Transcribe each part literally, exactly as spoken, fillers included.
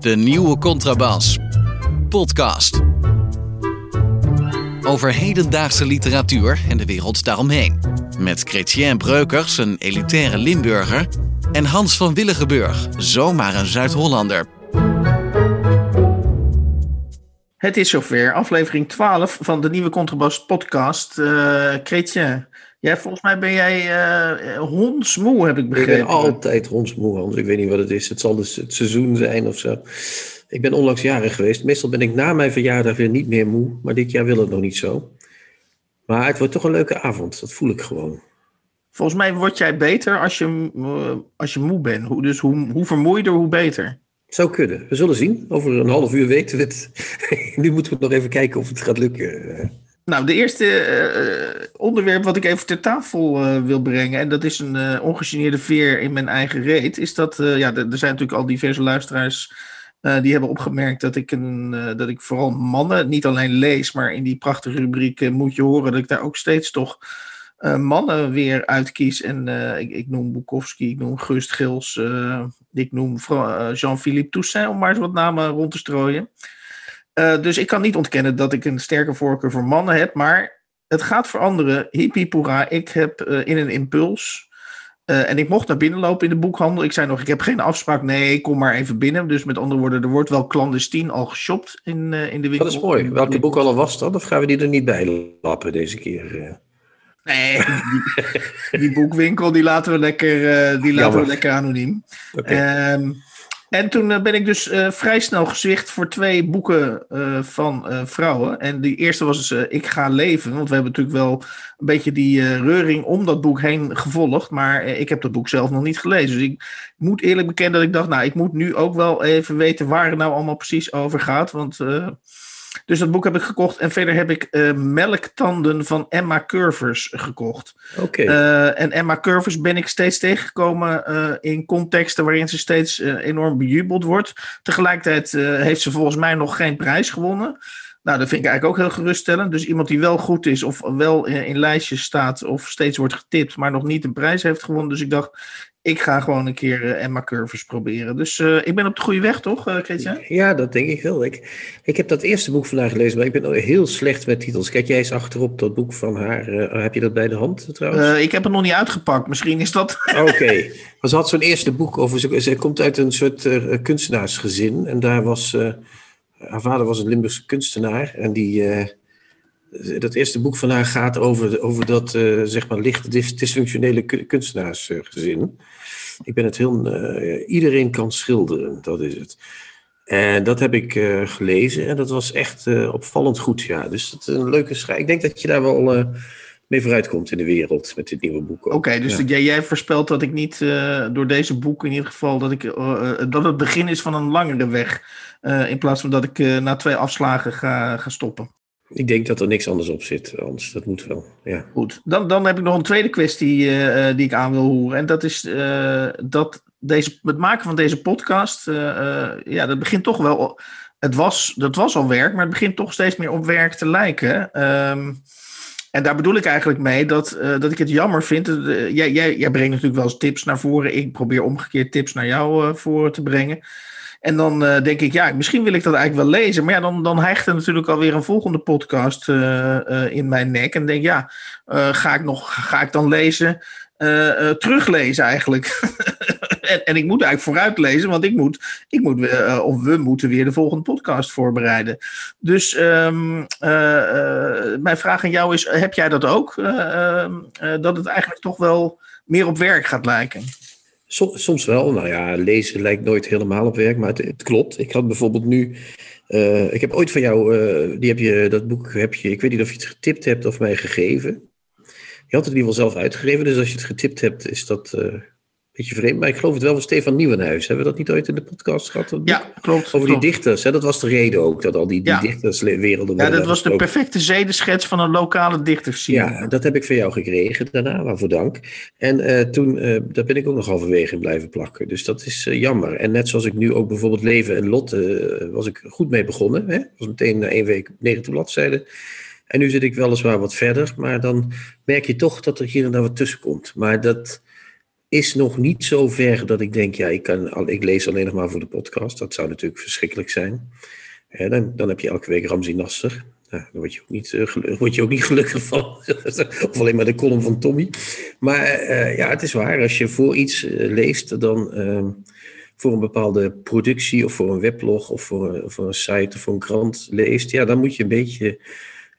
De Nieuwe Contrabas. Podcast. Over hedendaagse literatuur en de wereld daaromheen. Met Chrétien Breukers, een elitaire Limburger. En Hans van Willigenburg, zomaar een Zuid-Hollander. Het is zover, aflevering twaalf van de Nieuwe Contrabas podcast. Uh, Chrétien, jij, volgens mij ben jij uh, hondsmoe, heb ik begrepen. Ik ben altijd hondsmoe, Hans. Ik weet niet wat het is. Het zal dus het seizoen zijn of zo. Ik ben onlangs jarig geweest. Meestal ben ik na mijn verjaardag weer niet meer moe. Maar dit jaar wil het nog niet zo. Maar het wordt toch een leuke avond. Dat voel ik gewoon. Volgens mij word jij beter als je, uh, als je moe bent. Dus hoe, hoe vermoeider, hoe beter. Zou kunnen. We zullen zien. Over een half uur weten we het. Nu moeten we nog even kijken of het gaat lukken. Nou, de eerste uh, onderwerp wat ik even ter tafel uh, wil brengen, en dat is een uh, ongegeneerde veer in mijn eigen reet, is dat, uh, ja, er zijn natuurlijk al diverse luisteraars uh, die hebben opgemerkt dat ik, een, uh, dat ik vooral mannen niet alleen lees, maar in die prachtige rubriek uh, moet je horen dat ik daar ook steeds toch Uh, mannen weer uitkies. En uh, ik, ik noem Bukowski, ik noem Gust Gils, uh, ik noem Fra- uh, Jean-Philippe Toussaint, om maar eens wat namen rond te strooien. Uh, dus ik kan niet ontkennen dat ik een sterke voorkeur voor mannen heb, maar het gaat veranderen. Hippie poera, ik heb uh, in een impuls, uh, en ik mocht naar binnen lopen in de boekhandel. Ik zei nog, ik heb geen afspraak, nee, kom maar even binnen. Dus met andere woorden, er wordt wel clandestien al geshopt in, uh, in de winkel. Dat is mooi. Welke boek al was dat? Of gaan we die er niet bij lappen deze keer? Nee, die, die boekwinkel die laten we lekker, uh, die laten we lekker anoniem. Okay. Um, en toen uh, ben ik dus uh, vrij snel gezwicht voor twee boeken uh, van uh, vrouwen. En die eerste was uh, Ik ga leven. Want we hebben natuurlijk wel een beetje die uh, reuring om dat boek heen gevolgd. Maar uh, ik heb dat boek zelf nog niet gelezen. Dus ik moet eerlijk bekennen dat ik dacht, nou, ik moet nu ook wel even weten waar het nou allemaal precies over gaat. Want... Uh, Dus dat boek heb ik gekocht. En verder heb ik uh, Melktanden van Emma Curvers gekocht. Okay. Uh, en Emma Curvers ben ik steeds tegengekomen uh, in contexten waarin ze steeds uh, enorm bejubeld wordt. Tegelijkertijd uh, heeft ze volgens mij nog geen prijs gewonnen. Nou, dat vind ik eigenlijk ook heel geruststellend. Dus iemand die wel goed is of wel in, in lijstjes staat of steeds wordt getipt, maar nog niet een prijs heeft gewonnen. Dus ik dacht, ik ga gewoon een keer uh, Emma Curvers proberen. Dus uh, ik ben op de goede weg, toch, uh, Chrétien? Ja, dat denk ik wel. Ik, ik heb dat eerste boek vandaag gelezen, maar ik ben heel slecht met titels. Kijk, jij is achterop dat boek van haar. Uh, heb je dat bij de hand, trouwens? Uh, ik heb het nog niet uitgepakt. Misschien is dat... Oké. Okay. Maar ze had zo'n eerste boek over... Ze, ze komt uit een soort uh, kunstenaarsgezin en daar was... Uh, Haar vader was een Limburgse kunstenaar en die, uh, dat eerste boek van haar gaat over, over dat uh, zeg maar licht dis- dysfunctionele kunstenaarsgezin. Ik ben het heel, uh, iedereen kan schilderen, dat is het. En dat heb ik uh, gelezen en dat was echt uh, opvallend goed, ja. Dus dat is een leuke schrijf. Ik denk dat je daar wel... Uh, mee vooruitkomt in de wereld met dit nieuwe boek. Oké, okay, dus ja. jij, jij voorspelt dat ik niet uh, door deze boek in ieder geval... dat, ik, uh, dat het begin is van een langere weg... Uh, in plaats van dat ik uh, na twee afslagen ga, ga stoppen. Ik denk dat er niks anders op zit, anders dat moet wel. Ja. Goed, dan, dan heb ik nog een tweede kwestie uh, die ik aan wil horen. En dat is uh, dat deze, het maken van deze podcast... Uh, uh, ja, dat begint toch wel... Het was, dat was al werk, maar het begint toch steeds meer op werk te lijken... Uh, En daar bedoel ik eigenlijk mee dat, uh, dat ik het jammer vind. Uh, jij, jij, jij brengt natuurlijk wel eens tips naar voren. Ik probeer omgekeerd tips naar jou uh, voor te brengen. En dan uh, denk ik, ja, misschien wil ik dat eigenlijk wel lezen. Maar ja, dan, dan hijgt er natuurlijk alweer een volgende podcast uh, uh, in mijn nek. En denk, ja, uh, ga ik nog, ga ik dan lezen? Uh, uh, teruglezen eigenlijk. en, en ik moet eigenlijk vooruit lezen, want ik moet, ik moet uh, of we moeten weer de volgende podcast voorbereiden. Dus um, uh, uh, mijn vraag aan jou is, heb jij dat ook? Uh, uh, uh, dat het eigenlijk toch wel meer op werk gaat lijken? Soms, soms wel. Nou ja, lezen lijkt nooit helemaal op werk, maar het, het klopt. Ik had bijvoorbeeld nu... Uh, ik heb ooit van jou, uh, die heb je, dat boek heb je... Ik weet niet of je het getipt hebt of mij gegeven... Je had het in ieder geval zelf uitgegeven, dus als je het getipt hebt, is dat uh, een beetje vreemd. Maar ik geloof het wel van Stefan Nieuwenhuis. Hebben we dat niet ooit in de podcast gehad? Ja, klopt. Over klopt. Die dichters, hè? Dat was de reden ook, dat al die, die ja. dichterswerelden... Ja, dat was de perfecte zedenschets van een lokale dichterscene. Ja, dat heb ik van jou gekregen daarna, waarvoor dank. En uh, toen, uh, daar ben ik ook nog halverwege in blijven plakken. Dus dat is uh, jammer. En net zoals ik nu ook bijvoorbeeld Leven en Lot, uh, was ik goed mee begonnen. Hè? Was meteen na één week negentig bladzijden. En nu zit ik weliswaar wat verder, maar dan merk je toch dat er hier en daar wat tussen komt. Maar dat is nog niet zo ver dat ik denk, ja, ik, kan al, ik lees alleen nog maar voor de podcast. Dat zou natuurlijk verschrikkelijk zijn. Ja, dan, dan heb je elke week Ramzi Nasser. Nou, daar word je ook niet, uh, geluk, word je ook niet gelukkig van. Of alleen maar de column van Tommy. Maar uh, ja, het is waar. Als je voor iets uh, leest, dan uh, voor een bepaalde productie of voor een weblog of voor, voor een site of voor een krant leest, ja, dan moet je een beetje...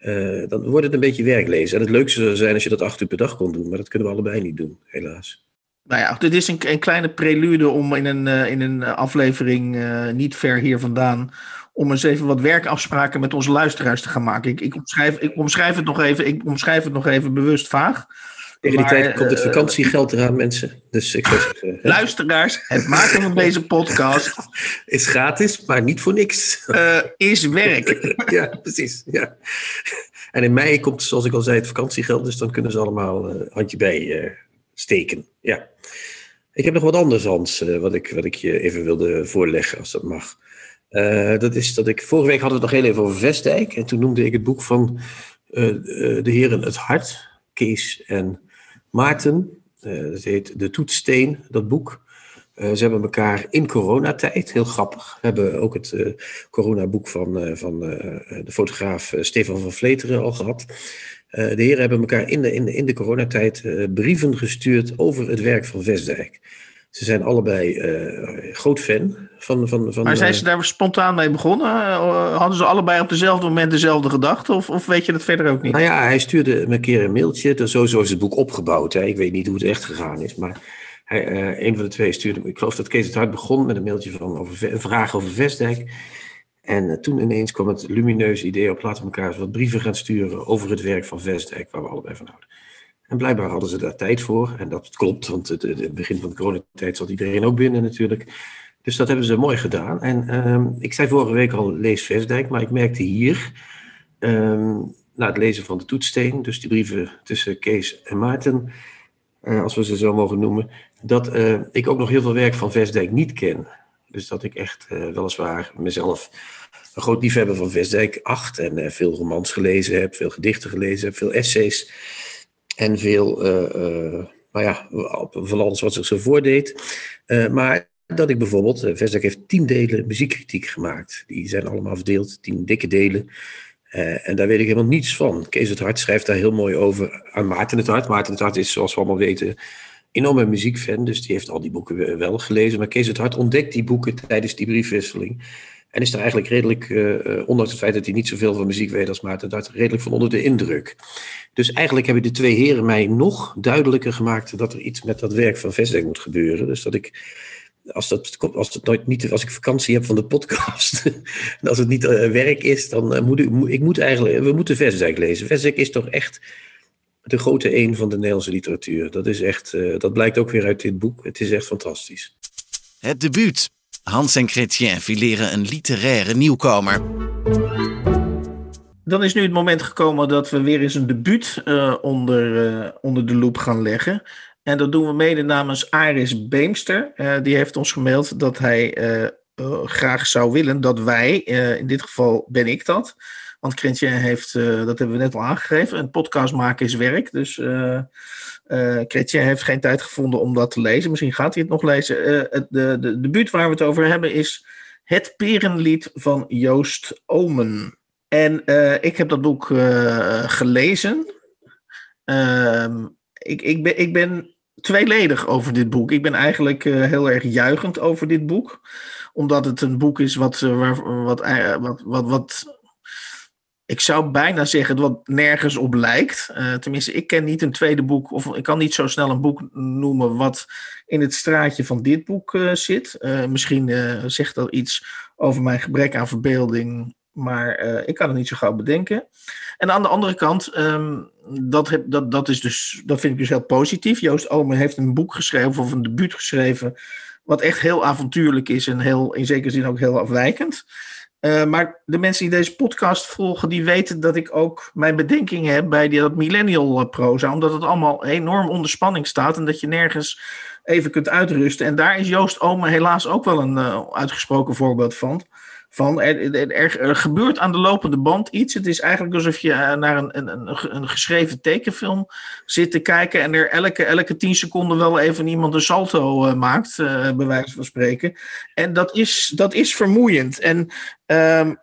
Uh, dan wordt het een beetje werklezen. En het leukste zou zijn als je dat acht uur per dag kon doen. Maar dat kunnen we allebei niet doen, helaas. Nou ja, dit is een, een kleine prelude om in een, uh, in een aflevering uh, niet ver hier vandaan... om eens even wat werkafspraken met onze luisteraars te gaan maken. Ik, ik, omschrijf, ik, omschrijf, het nog even, ik omschrijf het nog even bewust vaag. Tegen die tijd komt het vakantiegeld eraan, mensen. Dus ik zou zeggen, luisteraars, het maken van deze podcast... is gratis, maar niet voor niks. Uh, is werk. Ja, precies. Ja. En in mei komt, zoals ik al zei, het vakantiegeld. Dus dan kunnen ze allemaal uh, handje bij uh, steken. Ja. Ik heb nog wat anders, Hans, uh, wat, ik, wat ik je even wilde voorleggen, als dat mag. Uh, dat is dat ik... Vorige week hadden we het nog heel even over Vestdijk. En toen noemde ik het boek van uh, de heren 't Hart... Kees en Maarten, uh, dat heet De Toetssteen, dat boek. Uh, ze hebben elkaar in coronatijd, heel grappig, hebben ook het uh, coronaboek van, uh, van uh, de fotograaf uh, Stephan Vanfleteren al gehad. Uh, de heren hebben elkaar in de, in de, in de coronatijd uh, brieven gestuurd over het werk van Vestdijk. Ze zijn allebei uh, groot fan van... van, van maar zijn ze daar spontaan mee begonnen? Hadden ze allebei op dezelfde moment dezelfde gedachten? Of, of weet je dat verder ook niet? Nou ja, hij stuurde me een keer een mailtje. Dus sowieso is het boek opgebouwd. Hè. Ik weet niet hoe het echt gegaan is. Maar hij, uh, een van de twee stuurde... Ik geloof dat Kees 't Hart begon met een mailtje van over, een vraag over Vestdijk. En uh, toen ineens kwam het lumineuze idee op... laten we elkaar eens wat brieven gaan sturen over het werk van Vestdijk... waar we allebei van houden. En blijkbaar hadden ze daar tijd voor. En dat klopt, want het, het begin van de coronatijd zat iedereen ook binnen natuurlijk. Dus dat hebben ze mooi gedaan. En um, ik zei vorige week al, lees Vestdijk. Maar ik merkte hier, um, na het lezen van de toetssteen... dus die brieven tussen Kees en Maarten, uh, als we ze zo mogen noemen... dat uh, ik ook nog heel veel werk van Vestdijk niet ken. Dus dat ik echt uh, weliswaar mezelf... een groot liefhebber van Vestdijk acht... en uh, veel romans gelezen heb, veel gedichten gelezen heb, veel essays... En veel, uh, uh, nou ja, van alles wat zich zo voordeed. Uh, maar dat ik bijvoorbeeld, uh, Vestdijk heeft tien delen muziekkritiek gemaakt. Die zijn allemaal verdeeld, tien dikke delen. Uh, en daar weet ik helemaal niets van. Kees 't Hart schrijft daar heel mooi over aan Maarten 't Hart. Maarten 't Hart is, zoals we allemaal weten, enorme muziekfan. Dus die heeft al die boeken wel gelezen. Maar Kees 't Hart ontdekt die boeken tijdens die briefwisseling. En is er eigenlijk redelijk, uh, ondanks het feit dat hij niet zoveel van muziek weet als Maarten 't Hart, redelijk van onder de indruk. Dus eigenlijk hebben de twee heren mij nog duidelijker gemaakt dat er iets met dat werk van Vestdijk moet gebeuren. Dus dat ik, als, dat, als, het nooit, niet, als ik vakantie heb van de podcast, en als het niet uh, werk is, dan uh, moet ik, ik moet eigenlijk, we moeten Vestdijk lezen. Vestdijk is toch echt de grote één van de Nederlandse literatuur. Dat is echt, uh, dat blijkt ook weer uit dit boek. Het is echt fantastisch. Het debuut. Hans en Chrétien fileren een literaire nieuwkomer. Dan is nu het moment gekomen dat we weer eens een debuut uh, onder, uh, onder de loep gaan leggen. En dat doen we mede namens Aris Beemster. Uh, die heeft ons gemaild dat hij uh, uh, graag zou willen dat wij, uh, in dit geval ben ik dat... Want Chrétien heeft, uh, dat hebben we net al aangegeven, een podcast maken is werk. Dus uh, uh, Chrétien heeft geen tijd gevonden om dat te lezen. Misschien gaat hij het nog lezen. Uh, het, de, de debuut waar we het over hebben is Het Perenlied van Joost Oomen. En uh, ik heb dat boek uh, gelezen. Uh, ik, ik, ben, ik ben tweeledig over dit boek. Ik ben eigenlijk uh, heel erg juichend over dit boek. Omdat het een boek is wat... Uh, waar, wat, uh, wat, wat, wat ik zou bijna zeggen wat nergens op lijkt. Uh, tenminste, ik ken niet een tweede boek... of ik kan niet zo snel een boek noemen... wat in het straatje van dit boek uh, zit. Uh, misschien uh, zegt dat iets over mijn gebrek aan verbeelding... maar uh, ik kan het niet zo gauw bedenken. En aan de andere kant... Um, dat, heb, dat, dat, is dus, dat vind ik dus heel positief. Joost Oomen heeft een boek geschreven... of een debuut geschreven... wat echt heel avontuurlijk is... en heel, in zekere zin ook heel afwijkend... Uh, maar de mensen die deze podcast volgen, die weten dat ik ook mijn bedenkingen heb bij die, dat millennial proza. Omdat het allemaal enorm onder spanning staat en dat je nergens even kunt uitrusten. En daar is Joost Oomen helaas ook wel een uh, uitgesproken voorbeeld van. van er, er, er gebeurt aan de lopende band iets. Het is eigenlijk alsof je naar een, een, een geschreven tekenfilm zit te kijken en er elke, elke tien seconden wel even iemand een salto uh, maakt, uh, bij wijze van spreken. En dat is, dat is vermoeiend. En um,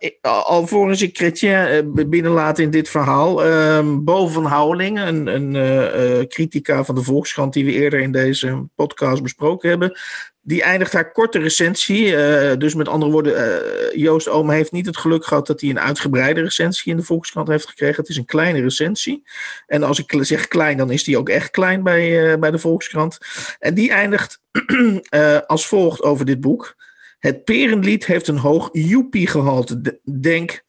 alvorens ik Chrétien uh, binnenlaat in dit verhaal, um, Bo van Houweling, een, een uh, uh, critica van de Volkskrant die we eerder in deze podcast besproken hebben, die eindigt haar korte recensie. Uh, dus met andere woorden, uh, Joost Oomen heeft niet het geluk gehad dat hij een uitgebreide recensie in de Volkskrant heeft gekregen. Het is een kleine recensie. En als ik zeg klein, dan is die ook echt klein bij, uh, bij de Volkskrant. En die eindigt uh, als volgt over dit boek. Het Perenlied heeft een hoog joepie gehalte. Denk...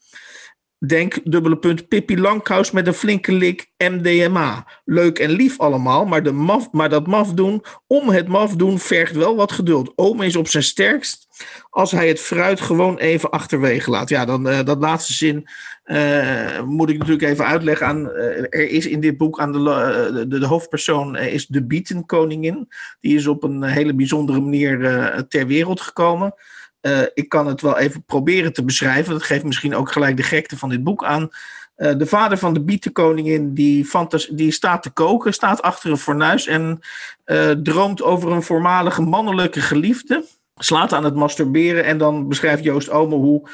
Denk, dubbele punt, Pippi Langkous met een flinke lik M D M A. Leuk en lief allemaal, maar, de maf, maar dat maf doen, om het maf doen, vergt wel wat geduld. Oom is op zijn sterkst als hij het fruit gewoon even achterwege laat. Ja, dan uh, dat laatste zin uh, moet ik natuurlijk even uitleggen. Aan, uh, er is in dit boek aan de, uh, de, de hoofdpersoon uh, is de bietenkoningin. Die is op een hele bijzondere manier uh, ter wereld gekomen. Uh, ik kan het wel even proberen te beschrijven. Dat geeft misschien ook gelijk de gekte van dit boek aan. Uh, de vader van de bietenkoningin die, fantas- die staat te koken, staat achter een fornuis en uh, droomt over een voormalige mannelijke geliefde. Slaat aan het masturberen en dan beschrijft Joost Oomen hoe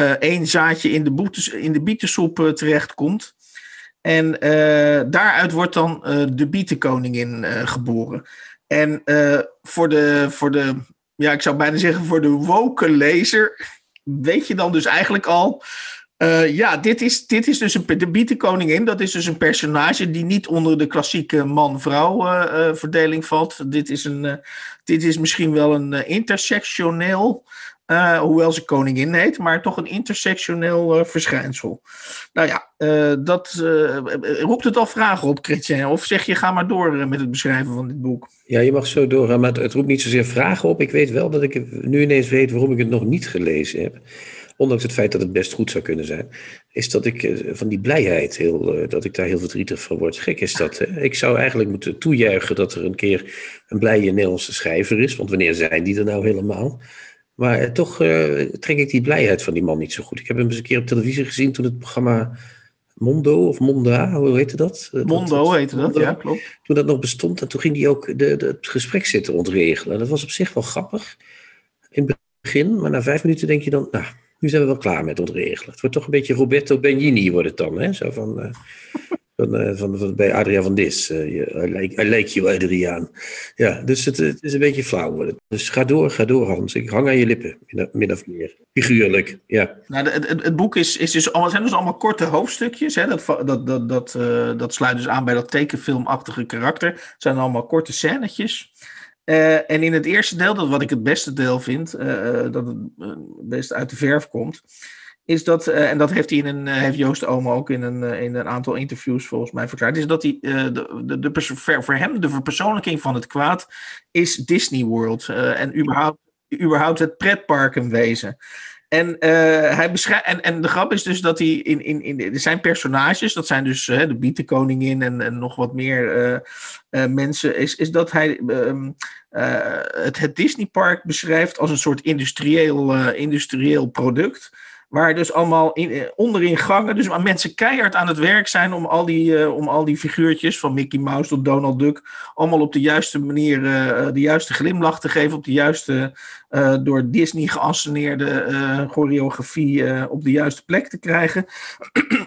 uh, één zaadje in de, boetes- in de bietensoep uh, terechtkomt. En uh, daaruit wordt dan uh, de bietenkoningin uh, geboren. En uh, voor de... Voor de Ja, ik zou bijna zeggen, voor de woke lezer weet je dan dus eigenlijk al... Uh, ja, dit is, dit is dus een, de bietenkoningin. Dat is dus een personage die niet onder de klassieke man-vrouw uh, uh, verdeling valt. Dit is, een, uh, dit is misschien wel een uh, intersectioneel... Uh, hoewel ze koningin heet, maar toch een intersectioneel uh, verschijnsel. Nou ja, uh, dat uh, roept het al vragen op, Chrétien. Of zeg je, ga maar door uh, met het beschrijven van dit boek. Ja, je mag zo doorgaan, maar het, het roept niet zozeer vragen op. Ik weet wel dat ik nu ineens weet waarom ik het nog niet gelezen heb. Ondanks het feit dat het best goed zou kunnen zijn. Is dat ik uh, van die blijheid, heel, uh, dat ik daar heel verdrietig van word. Gek is dat, hè? Ik zou eigenlijk moeten toejuichen dat er een keer een blije Nederlandse schrijver is. Want wanneer zijn die er nou helemaal? Maar toch uh, trek ik die blijheid van die man niet zo goed. Ik heb hem eens een keer op televisie gezien toen het programma Mondo of Monda, hoe heette dat? Mondo heette dat, Mondo, ja, klopt. Toen dat nog bestond en toen ging hij ook de, de, het gesprek zitten ontregelen. Dat was op zich wel grappig in het begin, maar na vijf minuten denk je dan, nou, nu zijn we wel klaar met ontregelen. Het wordt toch een beetje Roberto Benigni wordt het dan, hè? Zo van... Uh, Van, uh, van, van, bij Adriaan van Dis. I like you, Adriaan. Ja, dus het, het is een beetje flauw worden. Dus ga door, ga door, Hans. Ik hang aan je lippen, min of meer. Figuurlijk, ja. Nou, het, het, het boek is, is dus, het zijn dus allemaal korte hoofdstukjes. Hè? Dat, dat, dat, dat, uh, dat sluit dus aan bij dat tekenfilmachtige karakter. Het zijn allemaal korte scènetjes. Uh, en in het eerste deel, dat wat ik het beste deel vind, uh, dat het uh, best uit de verf komt... is dat, uh, en dat heeft, hij in een, uh, heeft Joost Oomen ook in een, uh, in een aantal interviews volgens mij verklaard, is dat hij, uh, de, de, de pers- ver, voor hem de verpersoonlijking van het kwaad is Disney World uh, en überhaupt, überhaupt het pretparkenwezen. En, uh, hij beschrijf, en, en de grap is dus dat hij in, in, in zijn personages, dat zijn dus uh, de bietenkoningin en, en nog wat meer uh, uh, mensen, is, is dat hij um, uh, het, het Disneypark beschrijft als een soort industrieel, uh, industrieel product. Waar dus allemaal in, onderin gangen, dus mensen keihard aan het werk zijn om al die, uh, om al die figuurtjes, van Mickey Mouse tot Donald Duck, allemaal op de juiste manier uh, de juiste glimlach te geven, op de juiste, uh, door Disney geasceneerde uh, choreografie uh, op de juiste plek te krijgen.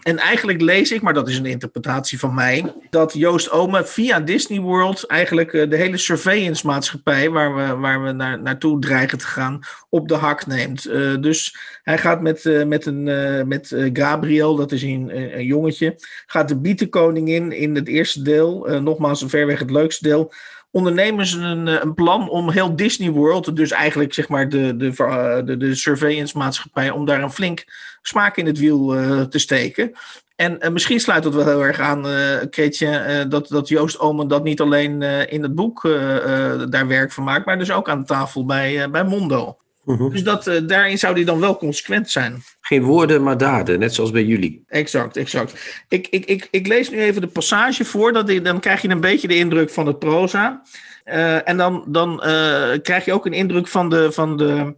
En eigenlijk lees ik, maar dat is een interpretatie van mij, dat Joost Oomen via Disney World eigenlijk uh, de hele surveillance maatschappij, waar we, waar we naar, naartoe dreigen te gaan, op de hak neemt. Uh, dus hij gaat met... Met, een, met Gabriel, dat is een, een jongetje, gaat de bietenkoningin in het eerste deel, nogmaals verreweg het leukste deel, ondernemen ze een, een plan om heel Disney World, dus eigenlijk zeg maar de, de, de, de surveillance maatschappij, om daar een flink smaak in het wiel uh, te steken. En uh, misschien sluit dat wel heel erg aan, uh, Chrétien, uh, dat, dat Joost Oomen dat niet alleen uh, in het boek uh, uh, daar werk van maakt, maar dus ook aan tafel bij, uh, bij Mondo. Dus dat, uh, daarin zou die dan wel consequent zijn. Geen woorden, maar daden, net zoals bij jullie. Exact, exact. Ik, ik, ik, ik lees nu even de passage voor, dat die, dan krijg je een beetje de indruk van het proza. Uh, en dan, dan uh, krijg je ook een indruk van de, van de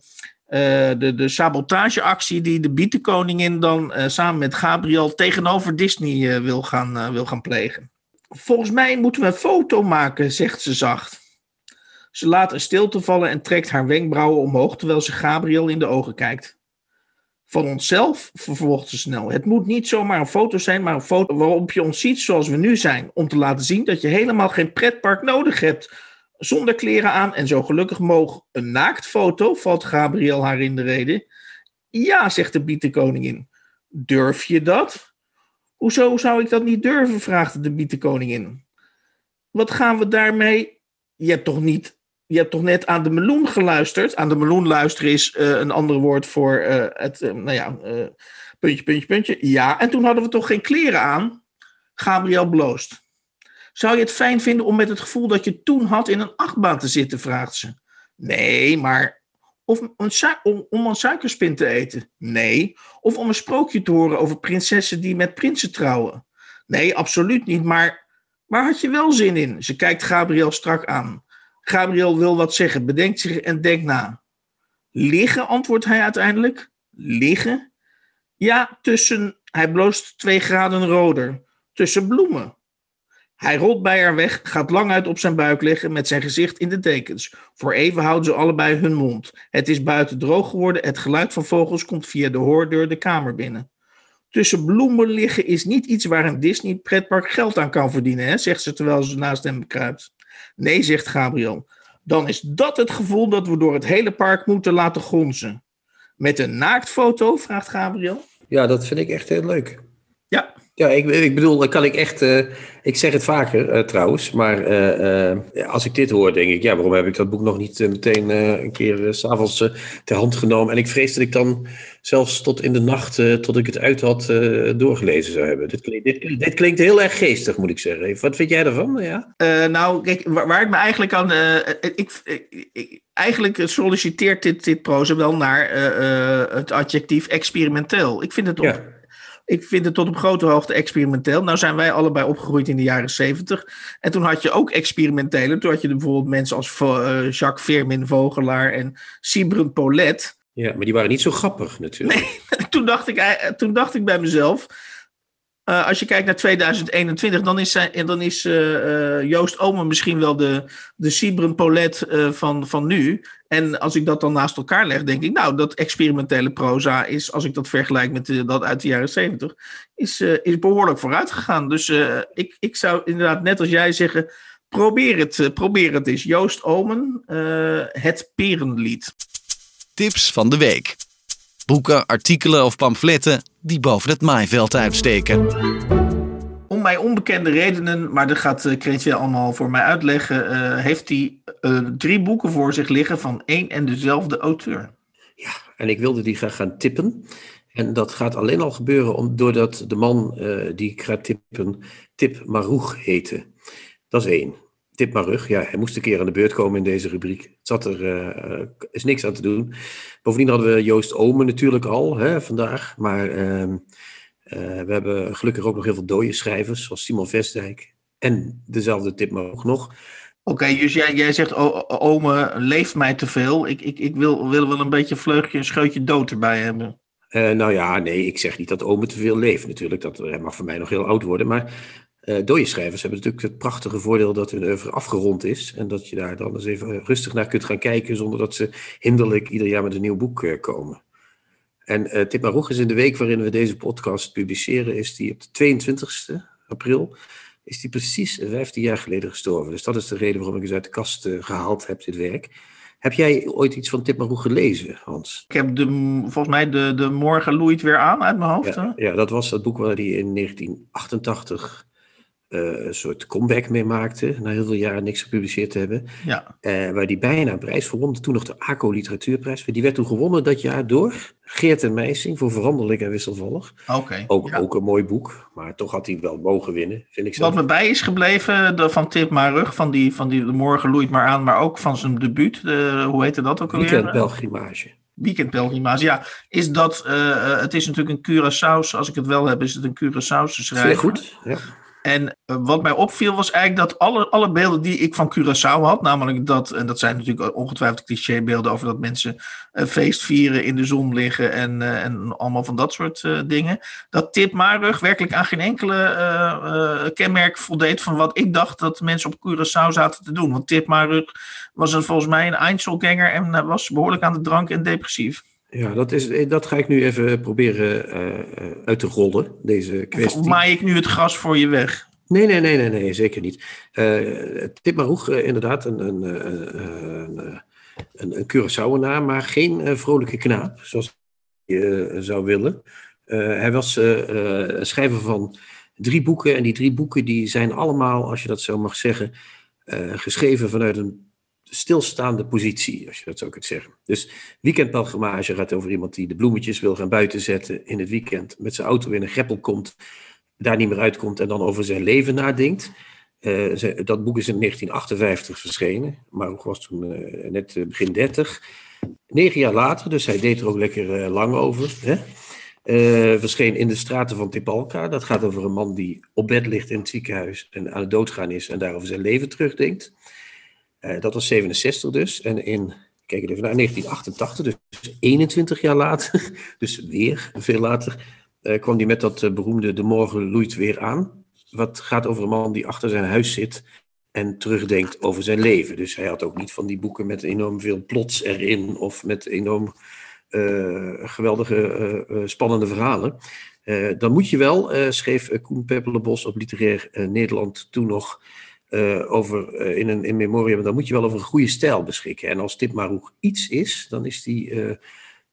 Uh, de, de sabotageactie die de Bietenkoningin dan uh, samen met Gabriel tegenover Disney uh, wil, gaan, uh, wil gaan plegen. Volgens mij moeten we een foto maken, zegt ze zacht. Ze laat een stilte vallen en trekt haar wenkbrauwen omhoog terwijl ze Gabriel in de ogen kijkt. Van onszelf, vervolgt ze snel. Het moet niet zomaar een foto zijn, maar een foto waarop je ons ziet zoals we nu zijn. Om te laten zien dat je helemaal geen pretpark nodig hebt. Zonder kleren aan en zo gelukkig mogelijk een naaktfoto, valt Gabriel haar in de reden. Ja, zegt de Bietenkoningin. Durf je dat? Hoezo zou ik dat niet durven, vraagt de Bietenkoningin. Wat gaan we daarmee... Je hebt toch niet... Je hebt toch net aan de meloen geluisterd? Aan de meloen luisteren is uh, een ander woord voor uh, het... Uh, nou ja, uh, puntje, puntje, puntje. Ja, en toen hadden we toch geen kleren aan? Gabriel bloost. Zou je het fijn vinden om met het gevoel dat je toen had in een achtbaan te zitten, vraagt ze. Nee, maar... Of een su- om, om een suikerspin te eten? Nee. Of om een sprookje te horen over prinsessen die met prinsen trouwen? Nee, absoluut niet, maar... Waar had je wel zin in? Ze kijkt Gabriel strak aan. Gabriel wil wat zeggen, bedenkt zich en denkt na. Liggen, antwoordt hij uiteindelijk. Liggen? Ja, tussen... Hij bloost twee graden roder. Tussen bloemen. Hij rolt bij haar weg, gaat languit op zijn buik liggen met zijn gezicht in de dekens. Voor even houden ze allebei hun mond. Het is buiten droog geworden, het geluid van vogels komt via de hoordeur de kamer binnen. Tussen bloemen liggen is niet iets waar een Disney pretpark geld aan kan verdienen, hè, zegt ze terwijl ze naast hem kruipt. Nee, zegt Gabriel. Dan is dat het gevoel dat we door het hele park moeten laten gonzen. Met een naaktfoto, vraagt Gabriel. Ja, dat vind ik echt heel leuk. Ja. Ja, ik, ik bedoel, dan kan ik echt... Uh, ik zeg het vaker uh, trouwens, maar uh, uh, als ik dit hoor, denk ik... Ja, waarom heb ik dat boek nog niet uh, meteen uh, een keer uh, 's avonds uh, ter hand genomen? En ik vrees dat ik dan zelfs tot in de nacht, uh, tot ik het uit had, uh, doorgelezen zou hebben. Dit klinkt, dit, dit klinkt heel erg geestig, moet ik zeggen. Wat vind jij ervan? Ja? Uh, nou, kijk, waar, waar ik me eigenlijk aan... Uh, ik, ik, ik, eigenlijk solliciteert dit, dit proza wel naar uh, uh, het adjectief experimenteel. Ik vind het... Op... Ja. Ik vind het tot op grote hoogte experimenteel. Nou zijn wij allebei opgegroeid in de jaren zeventig. En toen had je ook experimentele. Toen had je bijvoorbeeld mensen als uh, Jacq Firmin Vogelaar en Sybren Polet. Ja, maar die waren niet zo grappig natuurlijk. Nee, toen dacht ik, toen dacht ik bij mezelf... Uh, als je kijkt naar tweeduizend eenentwintig, dan is, zijn, dan is uh, uh, Joost Oomen misschien wel de, de Sybren Polet uh, van, van nu. En als ik dat dan naast elkaar leg, denk ik, nou, dat experimentele proza is, als ik dat vergelijk met de, dat uit de jaren zeventig, is, uh, is behoorlijk vooruit gegaan. Dus uh, ik, ik zou inderdaad net als jij zeggen, probeer het, uh, probeer het eens. Joost Oomen, uh, Het Perenlied. Tips van de week. Boeken, artikelen of pamfletten die boven het maaiveld uitsteken. Om mij onbekende redenen, maar dat gaat Chrétien allemaal voor mij uitleggen... Uh, heeft hij uh, drie boeken voor zich liggen van één en dezelfde auteur. Ja, en ik wilde die graag gaan tippen. En dat gaat alleen al gebeuren om, doordat de man uh, die ik ga tippen Tip Marugg heette. Dat is één. Tip Marugg, ja, hij moest een keer aan de beurt komen in deze rubriek. Het zat er, uh, is niks aan te doen. Bovendien hadden we Joost Oomen natuurlijk al, hè, vandaag. Maar uh, uh, we hebben gelukkig ook nog heel veel dode schrijvers, zoals Simon Vestdijk. En dezelfde Tip Marugg nog. Oké, okay, dus jij, jij zegt, Oomen leeft mij te veel. Ik, ik, ik wil, wil wel een beetje vleugje, een scheutje dood erbij hebben. Uh, nou ja, nee, ik zeg niet dat Oomen te veel leeft natuurlijk. Dat hij mag voor mij nog heel oud worden, maar... Uh, dode schrijvers hebben natuurlijk het prachtige voordeel dat hun oeuvre afgerond is. En dat je daar dan eens even rustig naar kunt gaan kijken zonder dat ze hinderlijk ieder jaar met een nieuw boek uh, komen. En uh, Tip Marugg is in de week waarin we deze podcast publiceren, is die op de tweeëntwintigste april, is die precies vijftien jaar geleden gestorven. Dus dat is de reden waarom ik eens uit de kast uh, gehaald heb, dit werk. Heb jij ooit iets van Tip Marugg gelezen, Hans? Ik heb de, volgens mij de, de Morgen loeit weer aan uit mijn hoofd. Ja, ja, dat was dat boek waar hij in negentien achtentachtig... Uh, een soort comeback mee maakte, na heel veel jaren niks gepubliceerd te hebben. Ja. Uh, waar die bijna een prijs voor won, toen nog de A C O Literatuurprijs. Die werd toen gewonnen dat jaar door Geert en Meijsing voor Veranderlijk en Wisselvallig. Okay, ook, ja. Ook een mooi boek, maar toch had hij wel mogen winnen, vind ik zelf. Wat me bij is gebleven de, van Tip Marugg, van die, van die De Morgen loeit maar aan, maar ook van zijn debuut. De, hoe heette dat ook alweer? Weekend Pelgrimage. Weekend Pelgrimage, ja. Is dat, uh, het is natuurlijk een Curaçao's, als ik het wel heb, is het een Curaçao's schrijver. Heel goed, ja. En wat mij opviel was eigenlijk dat alle, alle beelden die ik van Curaçao had, namelijk dat, en dat zijn natuurlijk ongetwijfeld clichébeelden over dat mensen uh, feest vieren, in de zon liggen en, uh, en allemaal van dat soort uh, dingen, dat Tip Marugg werkelijk aan geen enkele uh, uh, kenmerk voldeed van wat ik dacht dat mensen op Curaçao zaten te doen. Want Tip Marugg was een, volgens mij een Einzelganger en uh, was behoorlijk aan de drank en depressief. Ja, dat, is, dat ga ik nu even proberen uh, uit te rollen, deze kwestie. Of maai ik nu het gras voor je weg? Nee, nee, nee, nee, nee zeker niet. Uh, Tip Marugg, uh, inderdaad, een, een, een, een, een Curaçaoenaar, maar geen uh, vrolijke knaap, zoals hij uh, zou willen. Uh, hij was uh, uh, schrijver van drie boeken en die drie boeken die zijn allemaal, als je dat zo mag zeggen, uh, geschreven vanuit een stilstaande positie, als je dat zo kunt zeggen. Dus weekendpelgrimage gaat over iemand die de bloemetjes wil gaan buiten zetten in het weekend, met zijn auto in een greppel komt, daar niet meer uitkomt en dan over zijn leven nadenkt. Uh, dat boek is in negentien achtenvijftig verschenen, maar ook was toen uh, net uh, begin dertig. Negen jaar later, dus hij deed er ook lekker uh, lang over, hè? Uh, verscheen In de straten van Tipalka. Dat gaat over een man die op bed ligt in het ziekenhuis en aan het doodgaan is en daarover zijn leven terugdenkt. Uh, dat was zevenenzestig dus. En in, kijk even naar, negentien achtentachtig, dus eenentwintig jaar later, dus weer veel later, uh, kwam hij met dat uh, beroemde De Morgen loeit weer aan. Wat gaat over een man die achter zijn huis zit en terugdenkt over zijn leven. Dus hij had ook niet van die boeken met enorm veel plots erin of met enorm uh, geweldige, uh, spannende verhalen. Uh, dan moet je wel, uh, schreef uh, Koen Peppelenbos op Literair uh, Nederland toen nog, Uh, over, uh, in een in memoriam, dan moet je wel over een goede stijl beschikken. En als Tip Marugg iets is, dan is die uh,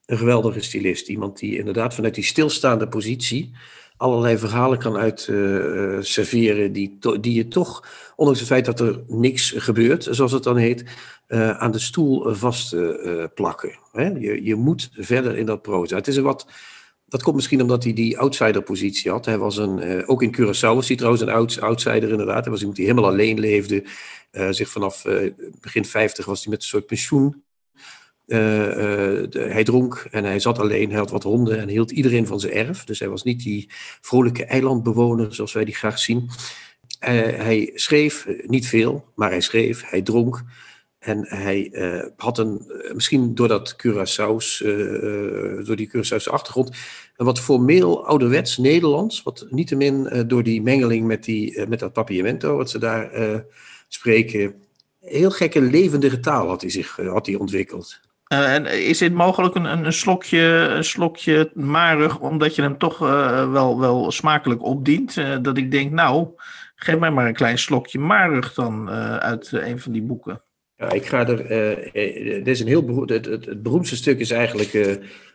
een geweldige stylist. Iemand die inderdaad vanuit die stilstaande positie allerlei verhalen kan uit uh, serveren die, to- die je toch, ondanks het feit dat er niks gebeurt, zoals het dan heet, uh, aan de stoel vast uh, plakken. Hè? Je, je moet verder in dat proza. Het is een wat... Dat komt misschien omdat hij die outsiderpositie had. Hij was een, uh, ook in Curaçao was hij trouwens een outsider inderdaad. Hij was iemand die helemaal alleen leefde. Uh, zich vanaf uh, begin vijftig was hij met een soort pensioen. Uh, uh, de, hij dronk en hij zat alleen. Hij had wat honden en hield iedereen van zijn erf. Dus hij was niet die vrolijke eilandbewoner zoals wij die graag zien. Uh, hij schreef uh, niet veel, maar hij schreef, hij dronk. En hij uh, had een, misschien door, dat Curaçao's, uh, door die Curaçaose achtergrond, een wat formeel ouderwets Nederlands, wat niettemin uh, door die mengeling met, die, uh, met dat papiamento wat ze daar uh, spreken, heel gekke levendige taal had hij, zich, uh, had hij ontwikkeld. Uh, en is dit mogelijk een, een, slokje, een slokje Marugg, omdat je hem toch uh, wel, wel smakelijk opdient, uh, dat ik denk, nou, geef mij maar een klein slokje Marugg dan uh, uit uh, een van die boeken. Ja, ik ga er, uh, dit is een heel beroemd, het, het, het beroemdste stuk is eigenlijk uh,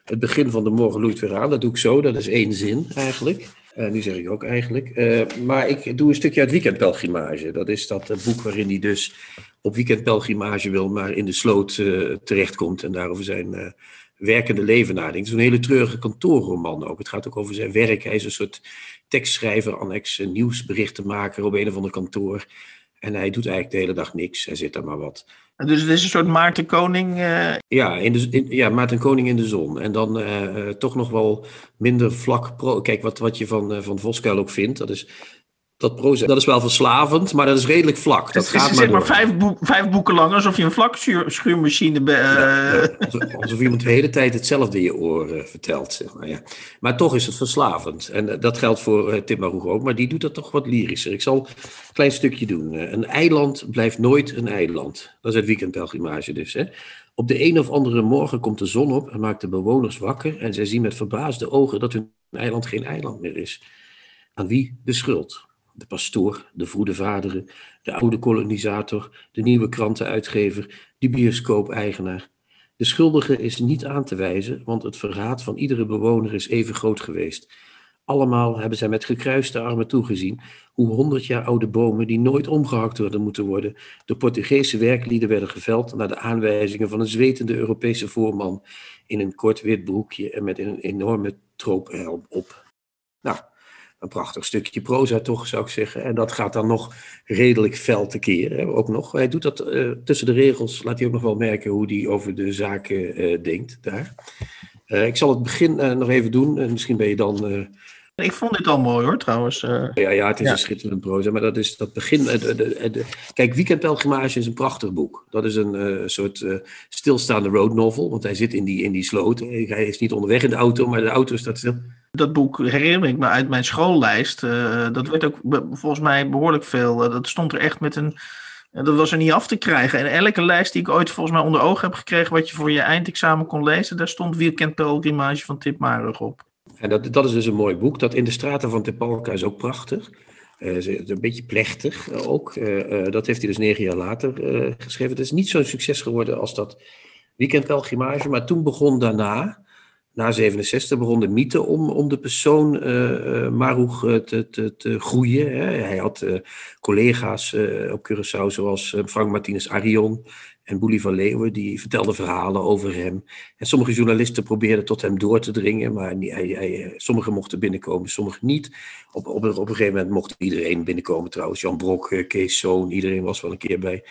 het begin van De Morgen loeit weer aan. Dat doe ik zo, dat is één zin eigenlijk. Uh, nu zeg ik ook eigenlijk. Uh, maar ik doe een stukje uit Weekendpelgrimage. Dat is dat uh, boek waarin hij dus op weekendpelgrimage wil, maar in de sloot uh, terechtkomt en daarover zijn uh, werkende leven nadenkt. Het is een hele treurige kantoorroman ook. Het gaat ook over zijn werk. Hij is een soort tekstschrijver, annex, nieuwsberichtenmaker op een of ander kantoor. En hij doet eigenlijk de hele dag niks. Hij zit daar maar wat. Dus het is een soort Maarten Koning? Uh... Ja, in de, in, ja, Maarten Koning in de zon. En dan uh, uh, toch nog wel minder vlak. Pro- Kijk, wat, wat je van, uh, van Voskuil ook vindt. Dat is, dat, proza- dat is wel verslavend, maar dat is redelijk vlak. Dat dus, gaat dus, maar, maar vijf, boek, vijf boeken lang, alsof je een vlakschuurmachine... Be- uh... ja, ja, alsof iemand de hele tijd hetzelfde in je oren vertelt. Zeg maar, ja. Maar toch is het verslavend. En uh, dat geldt voor uh, Tip Marugg ook, maar die doet dat toch wat lyrischer. Ik zal een klein stukje doen. Uh, een eiland blijft nooit een eiland. Dat is het weekendpelgrimage dus. Hè. Op de een of andere morgen komt de zon op en maakt de bewoners wakker. En zij zien met verbaasde ogen dat hun eiland geen eiland meer is. Aan wie de schuld? De pastoor, de vroede vaderen, de oude kolonisator, de nieuwe krantenuitgever, de bioscoop-eigenaar. De schuldige is niet aan te wijzen, want het verraad van iedere bewoner is even groot geweest. Allemaal hebben zij met gekruiste armen toegezien hoe honderd jaar oude bomen die nooit omgehakt hadden moeten worden, door Portugese werklieden werden geveld naar de aanwijzingen van een zwetende Europese voorman in een kort wit broekje en met een enorme tropenhelm op. Nou, een prachtig stukje proza toch, zou ik zeggen. En dat gaat dan nog redelijk fel te keren. Ook nog. Hij doet dat uh, tussen de regels. Laat hij ook nog wel merken hoe hij over de zaken uh, denkt daar. Uh, ik zal het begin uh, nog even doen. En misschien ben je dan uh, Ik vond dit al mooi hoor, trouwens. Uh, ja, ja, het is ja. een schitterend proza, maar dat is dat begin... Uh, de, de, de, kijk, Weekend Pelgrimage is een prachtig boek. Dat is een uh, soort uh, stilstaande road novel, want hij zit in die, in die sloot. Hij is niet onderweg in de auto, maar de auto staat stil. Dat boek herinner ik me uit mijn schoollijst. Uh, dat werd ook be- volgens mij behoorlijk veel. Uh, dat stond er echt met een... Dat was er niet af te krijgen. En elke lijst die ik ooit volgens mij onder ogen heb gekregen, wat je voor je eindexamen kon lezen, daar stond Weekend Pelgrimage van Tip Marugg op. En dat, dat is dus een mooi boek. Dat in de straten van Tepalka is ook prachtig. Uh, een beetje plechtig ook. Uh, uh, dat heeft hij dus negen jaar later uh, geschreven. Het is niet zo'n succes geworden als dat Weekend Pelgrimage. Maar toen begon daarna, na zevenenzestig, begon de mythe om, om de persoon uh, Marugg te, te, te groeien. Hè. Hij had uh, collega's uh, op Curaçao zoals Frank Martinez Arion en Boelie van Leeuwen, die vertelde verhalen over hem. En sommige journalisten probeerden tot hem door te dringen, maar hij, hij, sommigen mochten binnenkomen, sommigen niet. Op, op, op een gegeven moment mocht iedereen binnenkomen trouwens. Jan Brok, Kees Zoon, iedereen was wel een keer bij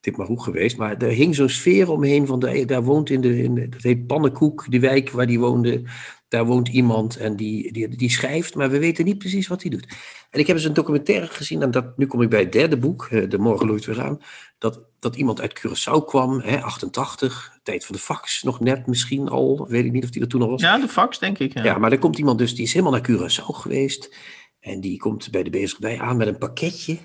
Tip Marugg geweest. Maar er hing zo'n sfeer omheen, van de, daar woont in de, in de, dat heet Pannenkoek, die wijk waar die woonde. Daar woont iemand en die, die, die schrijft, maar we weten niet precies wat hij doet. En ik heb eens een documentaire gezien, en dat, nu kom ik bij het derde boek, De Morgen Loeit Weer Aan, dat, dat iemand uit Curaçao kwam, hè, achtentachtig, tijd van de fax, nog net misschien al, weet ik niet of die er toen al was. Ja, de fax denk ik. Ja, ja, maar er komt iemand dus, die is helemaal naar Curaçao geweest, en die komt bij de Bezige Bij aan met een pakketje,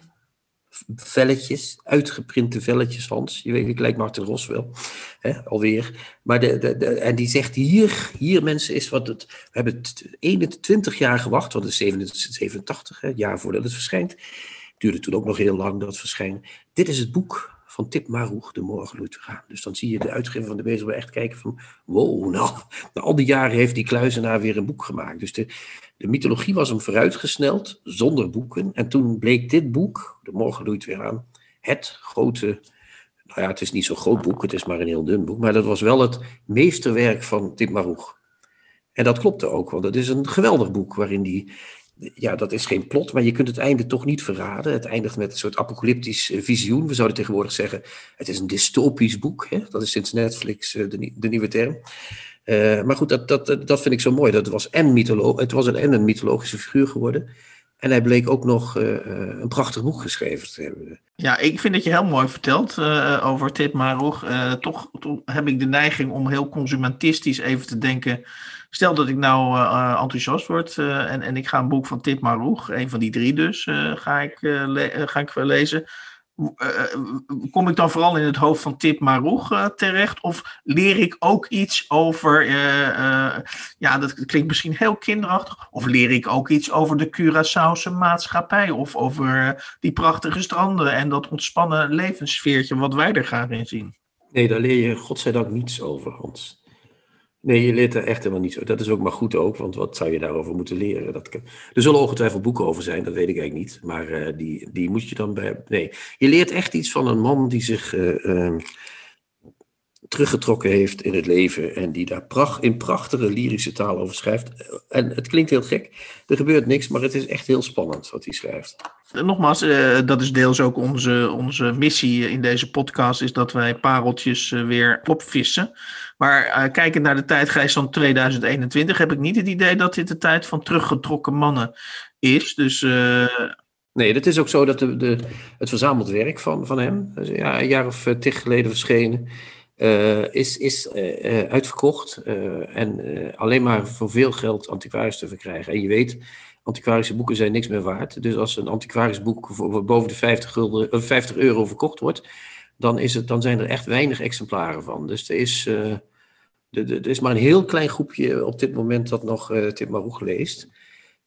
velletjes, uitgeprinte velletjes, Hans. Je weet, ik lijk Martin Ros wel, hè, alweer. Maar de, de, de, en die zegt, hier, hier mensen, is wat het, we hebben eenentwintig jaar gewacht, want het is zevenentachtig, hè, het jaar voordat het verschijnt. Duurde toen ook nog heel lang dat verschijnen. Dit is het boek van Tip Marugg, De Morgen Loeit Weer Aan. Dus dan zie je de uitgever van de Bezige Bij echt kijken van, wow, nou, na al die jaren heeft die kluizenaar weer een boek gemaakt. Dus de, de mythologie was hem vooruitgesneld, zonder boeken. En toen bleek dit boek, De Morgen Loeit Weer Aan, het grote... Nou ja, het is niet zo'n groot boek, het is maar een heel dun boek. Maar dat was wel het meesterwerk van Tip Marugg. En dat klopte ook, want het is een geweldig boek waarin die... Ja, dat is geen plot, maar je kunt het einde toch niet verraden. Het eindigt met een soort apocalyptisch visioen. We zouden tegenwoordig zeggen, het is een dystopisch boek. Hè? Dat is sinds Netflix uh, de, de nieuwe term. Uh, maar goed, dat, dat, dat vind ik zo mooi. Dat was en mytholo- het was een en een mythologische figuur geworden. En hij bleek ook nog uh, een prachtig boek geschreven te hebben. Ja, ik vind dat je heel mooi vertelt uh, over Tip Marugg. Uh, toch, toch heb ik de neiging om heel consumentistisch even te denken... Stel dat ik nou uh, enthousiast word uh, en, en ik ga een boek van Tip Marugg, een van die drie dus, uh, ga, ik, uh, le- uh, ga ik wel lezen. Uh, kom ik dan vooral in het hoofd van Tip Marugg uh, terecht? Of leer ik ook iets over, uh, uh, ja dat klinkt misschien heel kinderachtig, of leer ik ook iets over de Curaçaose maatschappij? Of over uh, die prachtige stranden en dat ontspannen levenssfeertje wat wij er graag in zien? Nee, daar leer je godzijdank niets over, Hans. Nee, je leert er echt helemaal niets over. Dat is ook maar goed ook, want wat zou je daarover moeten leren? Dat kan... Er zullen ongetwijfeld boeken over zijn, dat weet ik eigenlijk niet. Maar uh, die, die moet je dan bij... Nee, je leert echt iets van een man die zich uh, uh, teruggetrokken heeft in het leven... en die daar pracht, in prachtige lyrische taal over schrijft. En het klinkt heel gek, er gebeurt niks, maar het is echt heel spannend wat hij schrijft. Nogmaals, uh, dat is deels ook onze, onze missie in deze podcast... is dat wij pareltjes uh, weer opvissen... Maar uh, kijkend naar de tijdgeest van tweeduizend eenentwintig... heb ik niet het idee dat dit de tijd van teruggetrokken mannen is. Dus, uh... Nee, het is ook zo dat de, de, het verzameld werk van, van hem... Ja, een jaar of tig geleden verschenen... Uh, is, is uh, uitverkocht... Uh, en uh, alleen maar voor veel geld antiquarisch te verkrijgen. En je weet, antiquarische boeken zijn niks meer waard. Dus als een antiquarisch boek voor boven de vijftig, gulden, uh, vijftig euro verkocht wordt... Dan, is het, dan zijn er echt weinig exemplaren van. Dus er is... Uh, Er is maar een heel klein groepje op dit moment dat nog uh, Tip Marugg leest.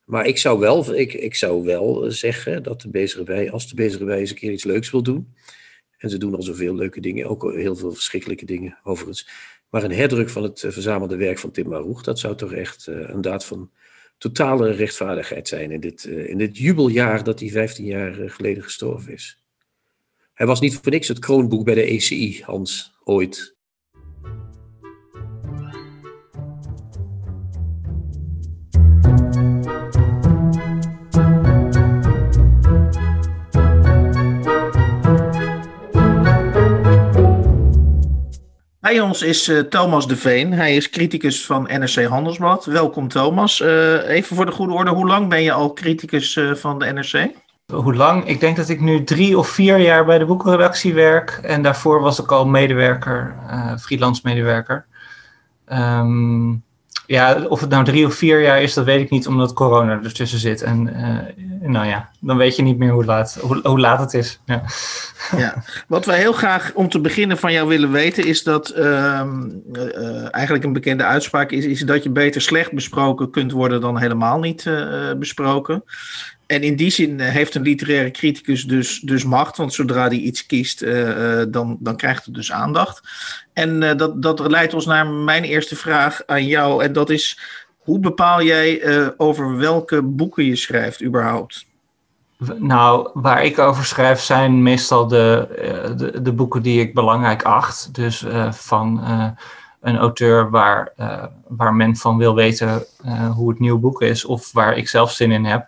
Maar ik zou wel, ik, ik zou wel zeggen dat de Bezige Bij, als de Bezige Bij eens een keer iets leuks wil doen. En ze doen al zoveel leuke dingen, ook heel veel verschrikkelijke dingen overigens. Maar een herdruk van het uh, verzamelde werk van Tip Marugg, dat zou toch echt uh, een daad van totale rechtvaardigheid zijn. In dit, uh, in dit jubeljaar dat hij vijftien jaar uh, geleden gestorven is. Hij was niet voor niks het kroonboek bij de E C I, Hans, ooit. Bij ons is uh, Thomas de Veen. Hij is criticus van N R C Handelsblad. Welkom Thomas. Uh, even voor de goede orde, hoe lang ben je al criticus uh, van de N R C? Hoe lang? Ik denk dat ik nu drie of vier jaar bij de boekenredactie werk. En daarvoor was ik al medewerker, uh, freelance medewerker. Um, ja, of het nou drie of vier jaar is, dat weet ik niet, omdat corona ertussen zit. En uh, nou ja, dan weet je niet meer hoe laat, hoe, hoe laat het is. Ja. Ja. Wat wij heel graag om te beginnen van jou willen weten, is dat uh, uh, eigenlijk een bekende uitspraak is, is dat je beter slecht besproken kunt worden dan helemaal niet uh, besproken. En in die zin heeft een literaire criticus dus, dus macht, want zodra die iets kiest, uh, dan, dan krijgt het dus aandacht. En uh, dat, dat leidt ons naar mijn eerste vraag aan jou, en dat is, hoe bepaal jij uh, over welke boeken je schrijft überhaupt? Nou, waar ik over schrijf zijn meestal de, uh, de, de boeken die ik belangrijk acht. Dus uh, van uh, een auteur waar, uh, waar men van wil weten uh, hoe het nieuwe boek is, of waar ik zelf zin in heb.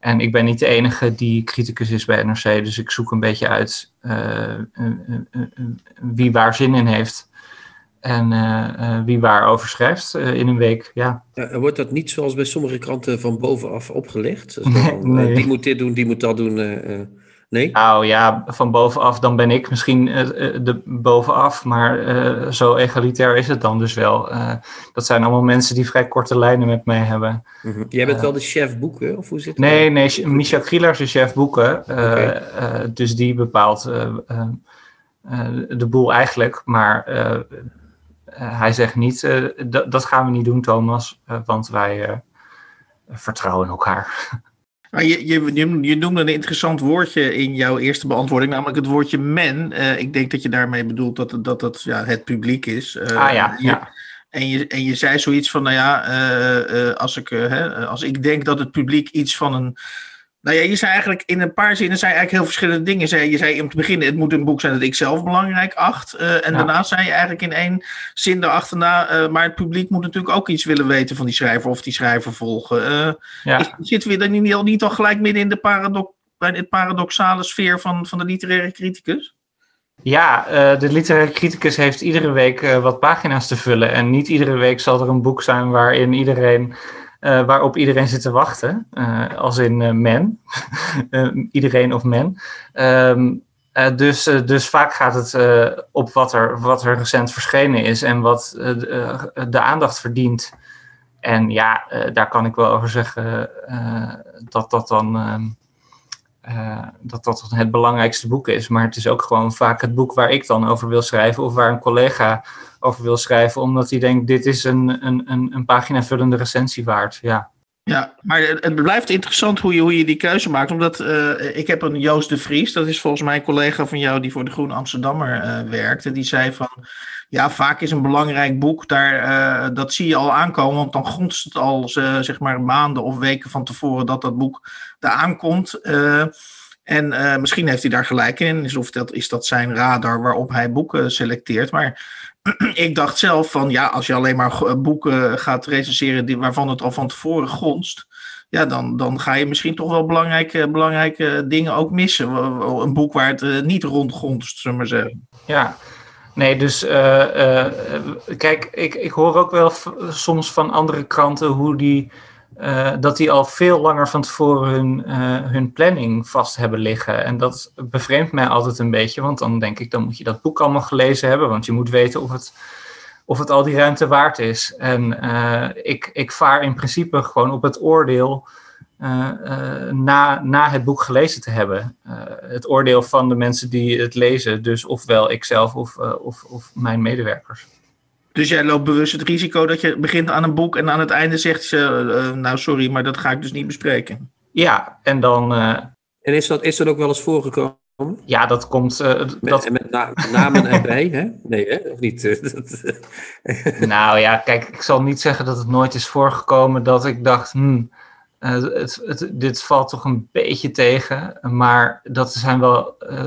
En ik ben niet de enige die criticus is bij N R C, dus ik zoek een beetje uit uh, uh, uh, uh, wie waar zin in heeft en uh, uh, wie waar over schrijft uh, in een week. Ja. Ja, wordt dat niet zoals bij sommige kranten van bovenaf opgelegd? Dus dan, nee. uh, die moet dit doen, die moet dat doen. Uh, nee? Nou ja, van bovenaf, dan ben ik misschien uh, de bovenaf, maar uh, zo egalitair is het dan dus wel. Uh, dat zijn allemaal mensen die vrij korte lijnen met mij hebben. Mm-hmm. Jij bent uh, wel de chef boeken, of hoe zit het? Nee, nee, Michel Gielaars is chef boeken, uh, okay. uh, dus die bepaalt uh, uh, uh, de boel eigenlijk, maar uh, uh, hij zegt niet, uh, d- dat gaan we niet doen Thomas, uh, want wij uh, vertrouwen elkaar. Je, je, je noemde een interessant woordje in jouw eerste beantwoording, namelijk het woordje men. Uh, ik denk dat je daarmee bedoelt dat dat, dat ja, het publiek is. Uh, ah ja, je, ja. En, je, en je zei zoiets van, nou ja, uh, uh, als, ik, uh, hè, als ik denk dat het publiek iets van een... Nou ja, je zei eigenlijk in een paar zinnen zei eigenlijk heel verschillende dingen. Je zei, je zei in het begin, het moet een boek zijn dat ik zelf belangrijk acht. Uh, en ja. daarna zei je eigenlijk in één zin daarachterna, uh, maar het publiek moet natuurlijk ook iets willen weten van die schrijver of die schrijver volgen. Uh, ja. is, zitten we dan niet al, niet al gelijk midden in de paradox, bij de paradoxale sfeer van, van de literaire criticus? Ja, uh, de literaire criticus heeft iedere week uh, wat pagina's te vullen. En niet iedere week zal er een boek zijn waarin iedereen... Uh, waarop iedereen zit te wachten, uh, als in uh, men, uh, iedereen of men. Um, uh, dus, uh, dus vaak gaat het uh, op wat er, wat er recent verschenen is en wat uh, de, uh, de aandacht verdient. En ja, uh, daar kan ik wel over zeggen uh, dat, dat, dan, uh, uh, dat dat dan het belangrijkste boek is. Maar het is ook gewoon vaak het boek waar ik dan over wil schrijven of waar een collega... over wil schrijven, omdat hij denkt, dit is een, een, een, een paginavullende recensie waard, ja. Ja, maar het blijft interessant hoe je, hoe je die keuze maakt, omdat uh, ik heb een Joost de Vries, dat is volgens mij een collega van jou die voor de Groene Amsterdammer uh, werkt, en die zei van, ja, vaak is een belangrijk boek, daar, uh, dat zie je al aankomen, want dan gonst het al, uh, zeg maar, maanden of weken van tevoren dat dat boek daar aankomt, uh, en uh, misschien heeft hij daar gelijk in, dus of dat, is dat zijn radar waarop hij boeken selecteert, maar ik dacht zelf van, ja, als je alleen maar boeken gaat recenseren waarvan het al van tevoren gonst, ja, dan, dan ga je misschien toch wel belangrijke, belangrijke dingen ook missen. Een boek waar het niet rond gonst, zullen we maar zeggen. Ja, nee, dus uh, uh, kijk, ik, ik hoor ook wel v- soms van andere kranten hoe die, uh, dat die al veel langer van tevoren hun, uh, hun planning vast hebben liggen. En dat bevreemdt mij altijd een beetje, want dan denk ik, dan moet je dat boek allemaal gelezen hebben, want je moet weten of het, of het al die ruimte waard is. En uh, ik, ik vaar in principe gewoon op het oordeel uh, uh, na, na het boek gelezen te hebben. Uh, het oordeel van de mensen die het lezen, dus ofwel ikzelf of, uh, of, of mijn medewerkers. Dus jij loopt bewust het risico dat je begint aan een boek en aan het einde zegt ze, uh, nou sorry, maar dat ga ik dus niet bespreken. Ja, en dan... Uh... En is dat, is dat ook wel eens voorgekomen? Ja, dat komt... Uh, met, dat... met na- namen erbij, hè? Nee, hè? Of niet? Nou ja, kijk, ik zal niet zeggen dat het nooit is voorgekomen dat ik dacht, hmm, uh, het, het, dit valt toch een beetje tegen, maar dat zijn wel uh,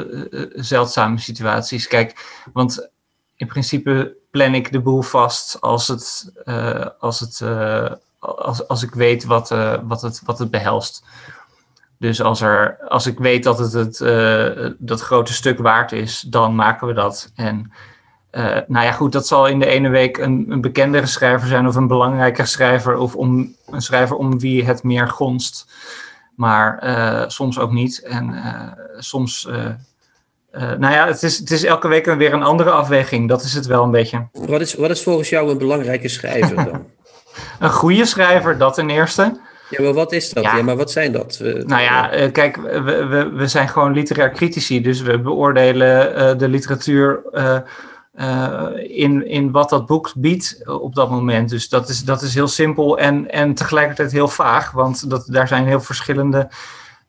zeldzame situaties. Kijk, want in principe plan ik de boel vast als, het, uh, als, het, uh, als, als ik weet wat, uh, wat, het, wat het behelst. Dus als, er, als ik weet dat het, het uh, dat grote stuk waard is, dan maken we dat. En Uh, nou ja, goed, dat zal in de ene week een, een bekendere schrijver zijn of een belangrijker schrijver of om, een schrijver om wie het meer gonst. Maar uh, soms ook niet. En uh, soms, uh, uh, nou ja, het is, het is elke week weer een andere afweging. Dat is het wel een beetje. Wat is, wat is volgens jou een belangrijke schrijver dan? Een goede schrijver, dat ten eerste. Ja, maar wat is dat? Ja, ja maar wat zijn dat? Uh, nou ja, uh, kijk, we, we, we zijn gewoon literair critici. Dus we beoordelen uh, de literatuur... Uh, Uh, in, in wat dat boek biedt op dat moment. Dus dat is, dat is heel simpel en, en tegelijkertijd heel vaag. Want dat, daar zijn heel verschillende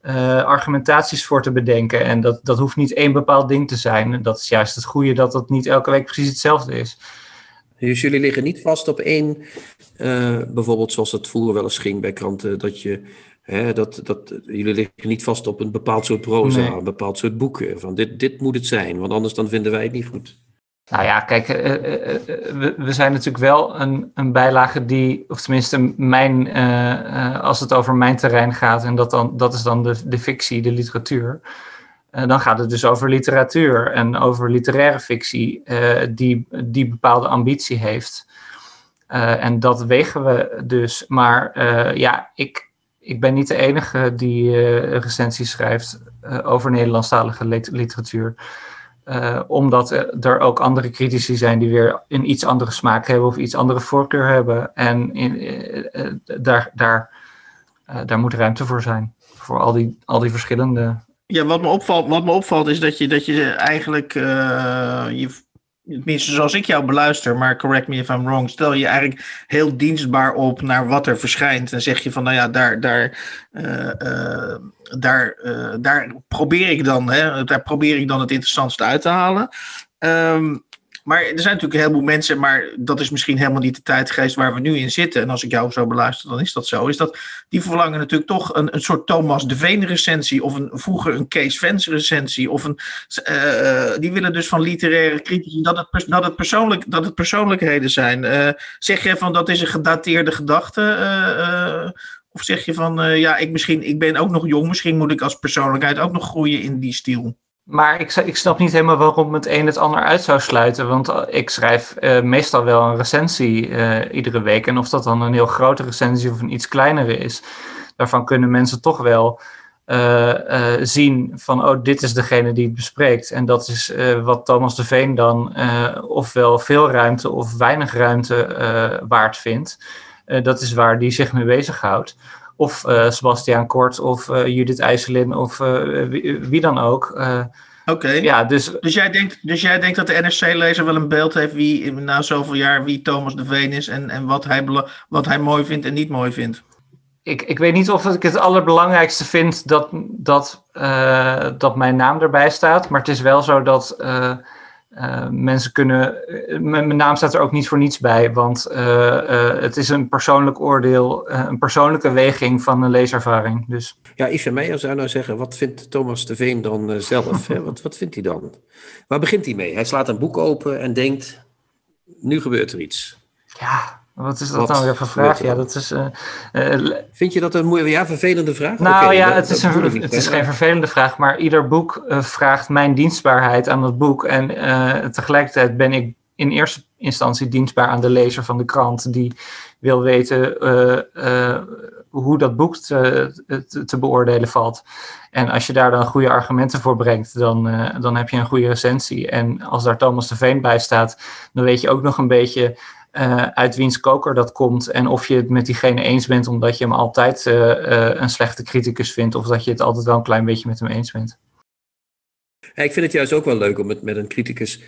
uh, argumentaties voor te bedenken. En dat, dat hoeft niet één bepaald ding te zijn. Dat is juist het goede dat dat niet elke week precies hetzelfde is. Dus jullie liggen niet vast op één... Uh, bijvoorbeeld zoals het vroeger wel eens ging bij kranten... dat je... He, dat, dat, jullie liggen niet vast op een bepaald soort proza... Nee. Een bepaald soort boeken. Van dit, dit moet het zijn, want anders dan vinden wij het niet goed. Nou ja, kijk, uh, uh, we, we zijn natuurlijk wel een, een bijlage die, of tenminste mijn, uh, uh, als het over mijn terrein gaat, en dat, dan, dat is dan de, de fictie, de literatuur, uh, dan gaat het dus over literatuur en over literaire fictie uh, die, die bepaalde ambitie heeft. Uh, en dat wegen we dus, maar uh, ja, ik, ik ben niet de enige die uh, recensies schrijft uh, over Nederlandstalige lit- literatuur. Uh, omdat er ook andere critici zijn die weer een iets andere smaak hebben of iets andere voorkeur hebben. En in, uh, uh, daar, daar, uh, daar moet ruimte voor zijn. Voor al die, al die verschillende... Ja, wat me opvalt, wat me opvalt is dat je, dat je eigenlijk... Uh, je... Tenminste, zoals ik jou beluister, maar correct me if I'm wrong, stel je eigenlijk heel dienstbaar op naar wat er verschijnt. En zeg je van, nou ja, daar, daar, uh, uh, daar, uh, daar, probeer ik dan, hè, daar probeer ik dan het interessantste uit te halen. Um, maar er zijn natuurlijk een heleboel mensen, maar dat is misschien helemaal niet de tijdgeest waar we nu in zitten. En als ik jou zo beluister, dan is dat zo. Is dat, die verlangen natuurlijk toch een, een soort Thomas de Veen recensie of een, vroeger een Kees Vens recensie. Of een, uh, die willen dus van literaire critici dat het, dat het, persoonlijk, dat het persoonlijkheden zijn. Uh, zeg je van dat is een gedateerde gedachte? Uh, uh, of zeg je van uh, ja, ik, misschien, ik ben ook nog jong, misschien moet ik als persoonlijkheid ook nog groeien in die stijl? Maar ik, ik snap niet helemaal waarom het een het ander uit zou sluiten. Want ik schrijf uh, meestal wel een recensie uh, iedere week. En of dat dan een heel grote recensie of een iets kleinere is. Daarvan kunnen mensen toch wel uh, uh, zien van... oh, dit is degene die het bespreekt. En dat is uh, wat Thomas de Veen dan uh, ofwel veel ruimte of weinig ruimte uh, waard vindt. Uh, dat is waar die zich mee bezighoudt. Of uh, Sebastiaan Kort of uh, Judith IJsselin of uh, wie, wie dan ook. Uh, Oké, okay. ja, dus... Dus, jij denkt, dus jij denkt dat de N R C-lezer wel een beeld heeft wie na zoveel jaar wie Thomas de Veen is en, en wat, hij, wat hij mooi vindt en niet mooi vindt? Ik, ik weet niet of ik het allerbelangrijkste vind dat, dat, uh, dat mijn naam erbij staat, maar het is wel zo dat uh, uh, mensen kunnen... Uh, mijn, mijn naam staat er ook niet voor niets bij, want uh, uh, het is een persoonlijk oordeel, uh, een persoonlijke weging van een leeservaring. Dus. Ja, Yves en Meijer zou nou zeggen, wat vindt Thomas de Veen dan uh, zelf? Hè? Wat, wat vindt hij dan? Waar begint hij mee? Hij slaat een boek open en denkt, nu gebeurt er iets. Ja, wat is dat wat dan weer voor vraag? Ja, dat is, uh, uh, vind je dat een moeilijke, ja, vervelende vraag? Nou okay, ja, dat, het, is een, het, niet, het is geen vervelende vraag, maar ieder boek uh, vraagt mijn dienstbaarheid aan dat boek. En uh, tegelijkertijd ben ik in eerste instantie dienstbaar aan de lezer van de krant, die wil weten uh, uh, hoe dat boek te, te, te beoordelen valt. En als je daar dan goede argumenten voor brengt, dan, uh, dan heb je een goede recensie. En als daar Thomas de Veen bij staat, dan weet je ook nog een beetje... Uh, uit wiens koker dat komt en of je het met diegene eens bent omdat je hem altijd uh, uh, een slechte criticus vindt of dat je het altijd wel een klein beetje met hem eens bent. Ja, ik vind het juist ook wel leuk om het met een criticus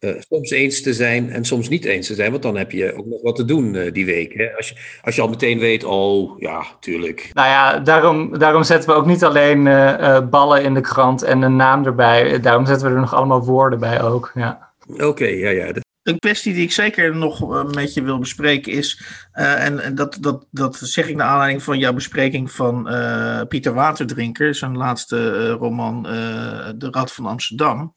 uh, soms eens te zijn en soms niet eens te zijn, want dan heb je ook nog wat te doen uh, die week. Hè? Als je, als je al meteen weet, oh ja, tuurlijk. Nou ja, daarom, daarom zetten we ook niet alleen uh, uh, ballen in de krant en een naam erbij, daarom zetten we er nog allemaal woorden bij ook. Ja. Oké, okay, ja, ja. Een kwestie die ik zeker nog met je wil bespreken is, uh, en, en dat, dat, dat zeg ik naar aanleiding van jouw bespreking van uh, Pieter Waterdrinker, zijn laatste uh, roman uh, De Rad van Amsterdam.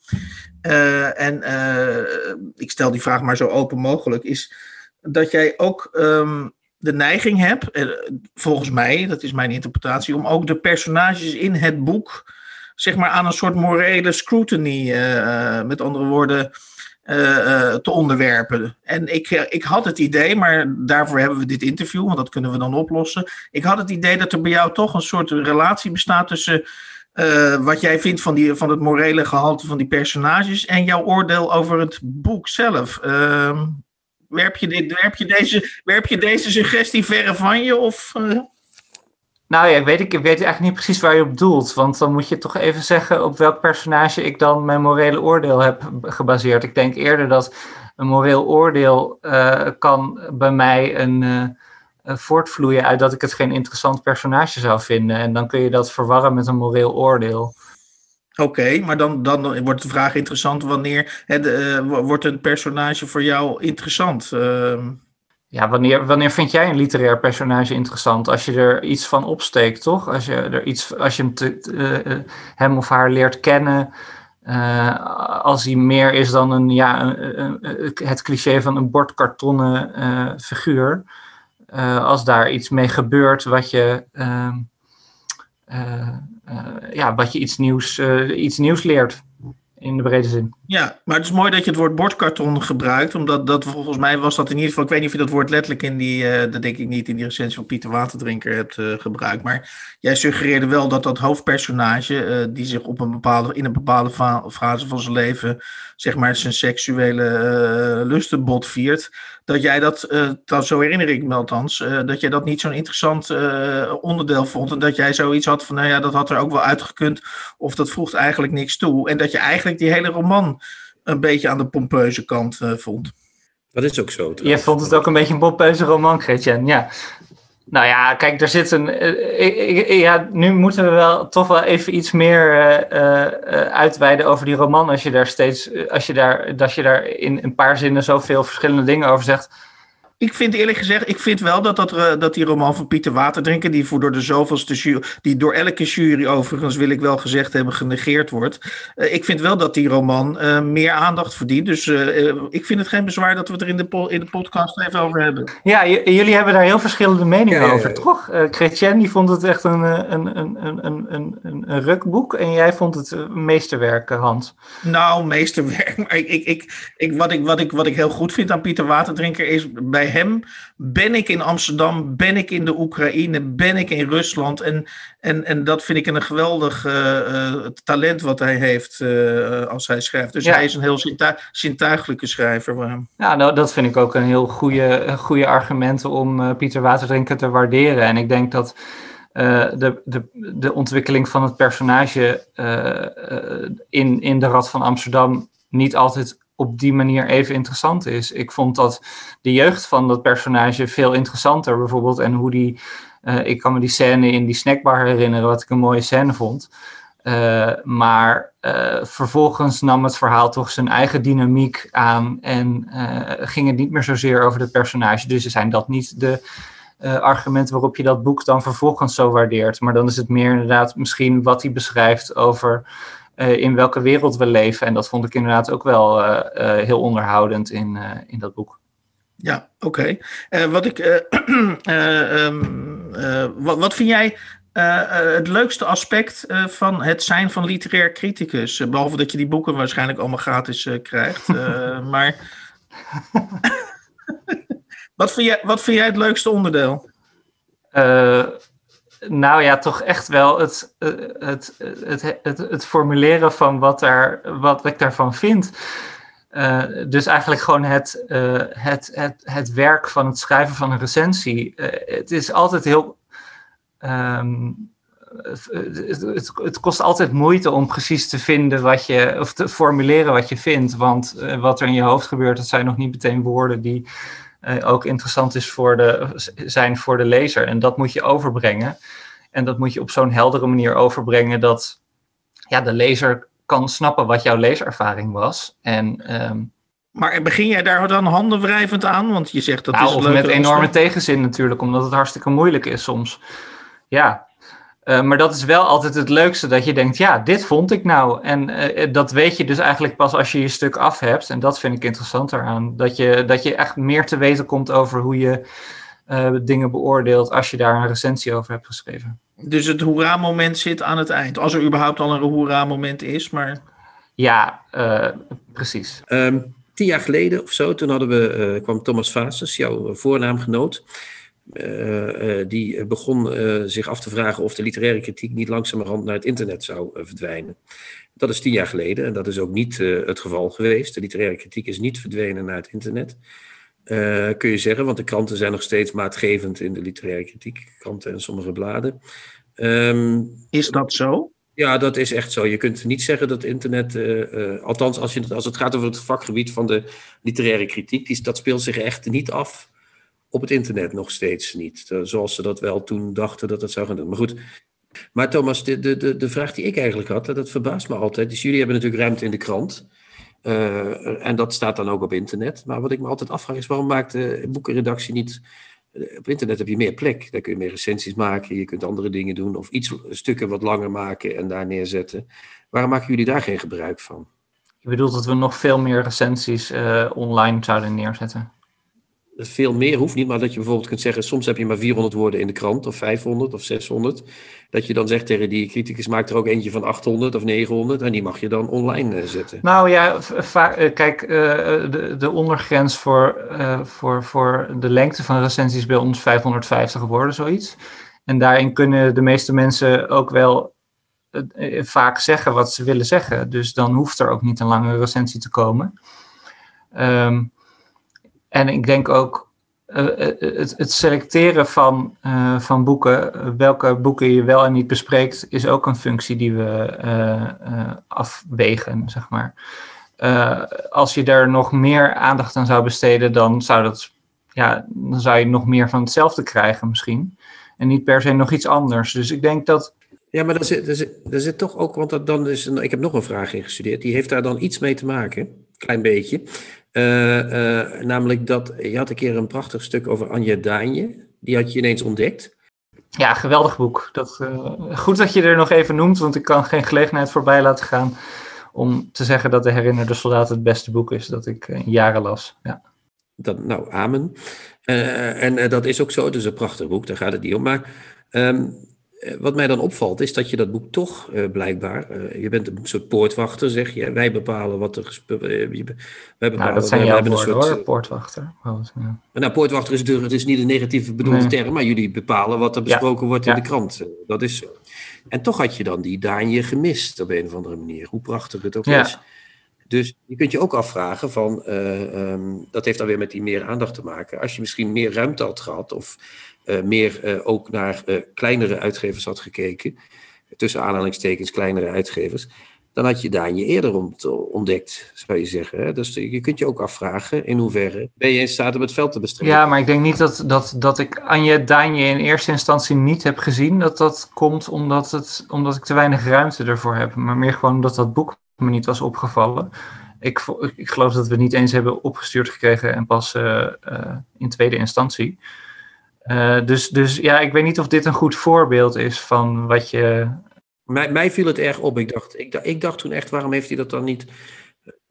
Uh, en uh, ik stel die vraag maar zo open mogelijk, is dat jij ook um, de neiging hebt, uh, volgens mij, dat is mijn interpretatie, om ook de personages in het boek, zeg maar aan een soort morele scrutiny, uh, met andere woorden... uh, te onderwerpen. En ik, ik had het idee, maar daarvoor hebben we dit interview, want dat kunnen we dan oplossen. Ik had het idee dat er bij jou toch een soort relatie bestaat tussen uh, wat jij vindt van, die, van het morele gehalte van die personages en jouw oordeel over het boek zelf. Uh, werp, je dit, werp, je deze, werp je deze suggestie verre van je of... Uh? Nou ja, ik weet, ik weet eigenlijk niet precies waar je op doelt. Want dan moet je toch even zeggen op welk personage ik dan mijn morele oordeel heb gebaseerd. Ik denk eerder dat een moreel oordeel uh, kan bij mij een uh, voortvloeien uit dat ik het geen interessant personage zou vinden. En dan kun je dat verwarren met een moreel oordeel. Oké, okay, maar dan, dan wordt de vraag interessant wanneer het, uh, wordt een personage voor jou interessant? Uh... Ja, wanneer, wanneer vind jij een literair personage interessant? Als je er iets van opsteekt, toch? Als je, er iets, als je hem, te, te, hem of haar leert kennen. Uh, als hij meer is dan een, ja, een, een, het cliché van een bordkartonnen uh, figuur. Uh, als daar iets mee gebeurt wat je, uh, uh, uh, ja, wat je iets, nieuws, uh, iets nieuws leert. In de brede zin. Ja, maar het is mooi dat je het woord bordkarton gebruikt. Omdat dat volgens mij was dat in ieder geval... Ik weet niet of je dat woord letterlijk in die... Uh, dat denk ik niet in die recensie van Pieter Waterdrinker hebt uh, gebruikt. Maar jij suggereerde wel dat dat hoofdpersonage... Uh, die zich op een bepaalde, in een bepaalde fa- fase van zijn leven... zeg maar zijn seksuele uh, lusten botviert... dat jij dat, uh, dat zo herinner ik me althans... Uh, dat jij dat niet zo'n interessant uh, onderdeel vond... en dat jij zoiets had van... nou ja, dat had er ook wel uitgekund... of dat voegt eigenlijk niks toe... en dat je eigenlijk die hele roman... een beetje aan de pompeuze kant uh, vond. Dat is ook zo. Trouwens. Jij vond het ook een beetje een pompeuze roman, Chrétien, ja. Nou ja, kijk, daar zit een... Uh, ja, nu moeten we wel toch wel even iets meer uh, uh, uitweiden over die roman... als je daar steeds... als je daar, dat je daar in een paar zinnen zoveel verschillende dingen over zegt... Ik vind eerlijk gezegd, ik vind wel dat, dat, uh, dat die roman van Pieter Waterdrinker... die voor door de zoveelste jury, die door elke jury overigens wil ik wel gezegd hebben, genegeerd wordt. Uh, ik vind wel dat die roman uh, meer aandacht verdient. Dus uh, uh, ik vind het geen bezwaar dat we het er in de, po- in de podcast even over hebben. Ja, j- jullie hebben daar heel verschillende meningen ja, over, ja, ja. toch? Uh, Chrétien, die vond het echt een, een, een, een, een, een rukboek en jij vond het een meesterwerk, Hans. Nou, meesterwerk. Maar ik, ik, ik, ik, wat, ik, wat, ik, wat ik heel goed vind aan Pieter Waterdrinker is... bij hem, ben ik in Amsterdam, ben ik in de Oekraïne, ben ik in Rusland en, en, en dat vind ik een geweldig uh, talent wat hij heeft uh, als hij schrijft. Dus ja. Hij is een heel zintu- zintuiglijke schrijver. Ja, nou, dat vind ik ook een heel goede, goede argument om uh, Pieter Waterdrinker te waarderen en ik denk dat uh, de, de, de ontwikkeling van het personage uh, uh, in, in de Rad van Amsterdam niet altijd op die manier even interessant is. Ik vond dat de jeugd van dat personage veel interessanter bijvoorbeeld. En hoe die... Uh, ik kan me die scène in die snackbar herinneren, wat ik een mooie scène vond. Uh, maar uh, vervolgens nam het verhaal toch zijn eigen dynamiek aan. En uh, ging het niet meer zozeer over het personage. Dus zijn dat niet de uh, argumenten waarop je dat boek dan vervolgens zo waardeert. Maar dan is het meer inderdaad misschien wat hij beschrijft over... Uh, in welke wereld we leven. En dat vond ik inderdaad ook wel uh, uh, heel onderhoudend in, uh, in dat boek. Ja, oké. Okay. Uh, wat ik... Uh, uh, um, uh, wat, wat vind jij uh, uh, het leukste aspect uh, van het zijn van literair criticus? Uh, behalve dat je die boeken waarschijnlijk allemaal gratis uh, krijgt. Uh, maar... wat, vind jij, wat vind jij het leukste onderdeel? Uh... Nou ja, toch echt wel het, het, het, het, het formuleren van wat, daar, wat ik daarvan vind. Uh, dus eigenlijk gewoon het, uh, het, het, het werk van het schrijven van een recensie. Uh, het is altijd heel... Um, het, het, het kost altijd moeite om precies te vinden wat je... of te formuleren wat je vindt. Want uh, wat er in je hoofd gebeurt, dat zijn nog niet meteen woorden die... Uh, ook interessant is voor de, zijn voor de lezer. En dat moet je overbrengen. En dat moet je op zo'n heldere manier overbrengen... dat ja, de lezer kan snappen wat jouw leeservaring was. En, um... Maar begin jij daar dan handenwrijvend aan? Want je zegt dat nou, is of met enorme tegenzin natuurlijk... omdat het hartstikke moeilijk is soms. Ja, uh, maar dat is wel altijd het leukste... dat je denkt, ja, dit vond ik nou. En uh, dat weet je dus eigenlijk pas als je je stuk af hebt. En dat vind ik interessant eraan. Dat je, dat je echt meer te weten komt over hoe je uh, dingen beoordeelt... als je daar een recensie over hebt geschreven. Dus het hoera-moment zit aan het eind. Als er überhaupt al een hoera-moment is, maar... Ja, uh, precies. Um, tien jaar geleden of zo, toen hadden we, uh, kwam Thomas Vaasens, jouw voornaamgenoot. Uh, uh, die begon uh, zich af te vragen of de literaire kritiek niet langzamerhand naar het internet zou uh, verdwijnen. Dat is tien jaar geleden en dat is ook niet uh, het geval geweest. De literaire kritiek is niet verdwenen naar het internet. Uh, kun je zeggen, want de kranten zijn nog steeds maatgevend in de literaire kritiek. Kranten en sommige bladen. Um, is dat zo? Ja, dat is echt zo. Je kunt niet zeggen dat internet... Uh, uh, althans, als, je, als het gaat over het vakgebied van de literaire kritiek... Die, dat speelt zich echt niet af op het internet, nog steeds niet. Uh, zoals ze dat wel toen dachten dat dat zou gaan doen. Maar goed... Maar Thomas, de, de, de vraag die ik eigenlijk had, dat verbaast me altijd. Dus jullie hebben natuurlijk ruimte in de krant. Uh, en dat staat dan ook op internet. Maar wat ik me altijd afvraag is, waarom maakt de boekenredactie niet... Op internet heb je meer plek. Daar kun je meer recensies maken. Je kunt andere dingen doen. Of iets stukken wat langer maken en daar neerzetten. Waarom maken jullie daar geen gebruik van? Je bedoelt dat we nog veel meer recensies uh, online zouden neerzetten? Veel meer hoeft niet, maar dat je bijvoorbeeld kunt zeggen... soms heb je maar vierhonderd woorden in de krant, of vijfhonderd, of zeshonderd. Dat je dan zegt tegen die criticus... maak er ook eentje van achthonderd of negenhonderd... en die mag je dan online zetten. Nou ja, va- kijk, uh, de, de ondergrens voor, uh, voor, voor de lengte van recensies... bij ons vijfhonderdvijftig woorden, zoiets. En daarin kunnen de meeste mensen ook wel... Uh, vaak zeggen wat ze willen zeggen. Dus dan hoeft er ook niet een lange recensie te komen. Um, En ik denk ook uh, het, het selecteren van, uh, van boeken, uh, welke boeken je wel en niet bespreekt, is ook een functie die we uh, uh, afwegen, zeg maar. Uh, als je daar nog meer aandacht aan zou besteden, dan zou, dat, ja, dan zou je nog meer van hetzelfde krijgen misschien. En niet per se nog iets anders. Dus ik denk dat... Ja, maar daar zit, daar zit, daar zit toch ook, want dat dan is een, ik heb nog een vraag ingestudeerd, die heeft daar dan iets mee te maken, klein beetje... Uh, uh, namelijk dat, je had een keer een prachtig stuk over Anja Daanje. Die had je ineens ontdekt. Ja, geweldig boek. Dat, uh, goed dat je er nog even noemt, want ik kan geen gelegenheid voorbij laten gaan om te zeggen dat De Herinnerde Soldaat het beste boek is dat ik in jaren las. Ja. Dat, nou, amen. Uh, en uh, dat is ook zo, dus een prachtig boek, daar gaat het niet om. Maar um, wat mij dan opvalt is dat je dat boek toch uh, blijkbaar... Uh, je bent een soort poortwachter, zeg je. Wij bepalen wat er... Gespe- uh, wij bepalen, nou, dat zijn jouw woorden, soort... hoor, poortwachter. Oh, ja. Nou, poortwachter is, de, het is niet een negatieve bedoelde nee. term... maar jullie bepalen wat er besproken ja. wordt in ja. de krant. Dat is zo. En toch had je dan die Daanje gemist op een of andere manier. Hoe prachtig het ook ja. is. Dus je kunt je ook afvragen van... Uh, um, dat heeft dan weer met die meer aandacht te maken. Als je misschien meer ruimte had gehad... of Uh, meer uh, ook naar uh, kleinere uitgevers had gekeken, tussen aanhalingstekens kleinere uitgevers, dan had je Daanje eerder ont- ontdekt, zou je zeggen. Hè? Dus uh, je kunt je ook afvragen in hoeverre ben je in staat om het veld te bestrijden. Ja, maar ik denk niet dat, dat, dat ik Anja Daanje in eerste instantie niet heb gezien, dat dat komt omdat, het, omdat ik te weinig ruimte ervoor heb, maar meer gewoon omdat dat boek me niet was opgevallen. Ik, ik geloof dat we het niet eens hebben opgestuurd gekregen en pas uh, uh, in tweede instantie. Uh, dus, dus ja, ik weet niet of dit een goed voorbeeld is van wat je... Mij, mij viel het erg op. Ik dacht, ik, ik dacht toen echt, waarom heeft hij dat dan niet...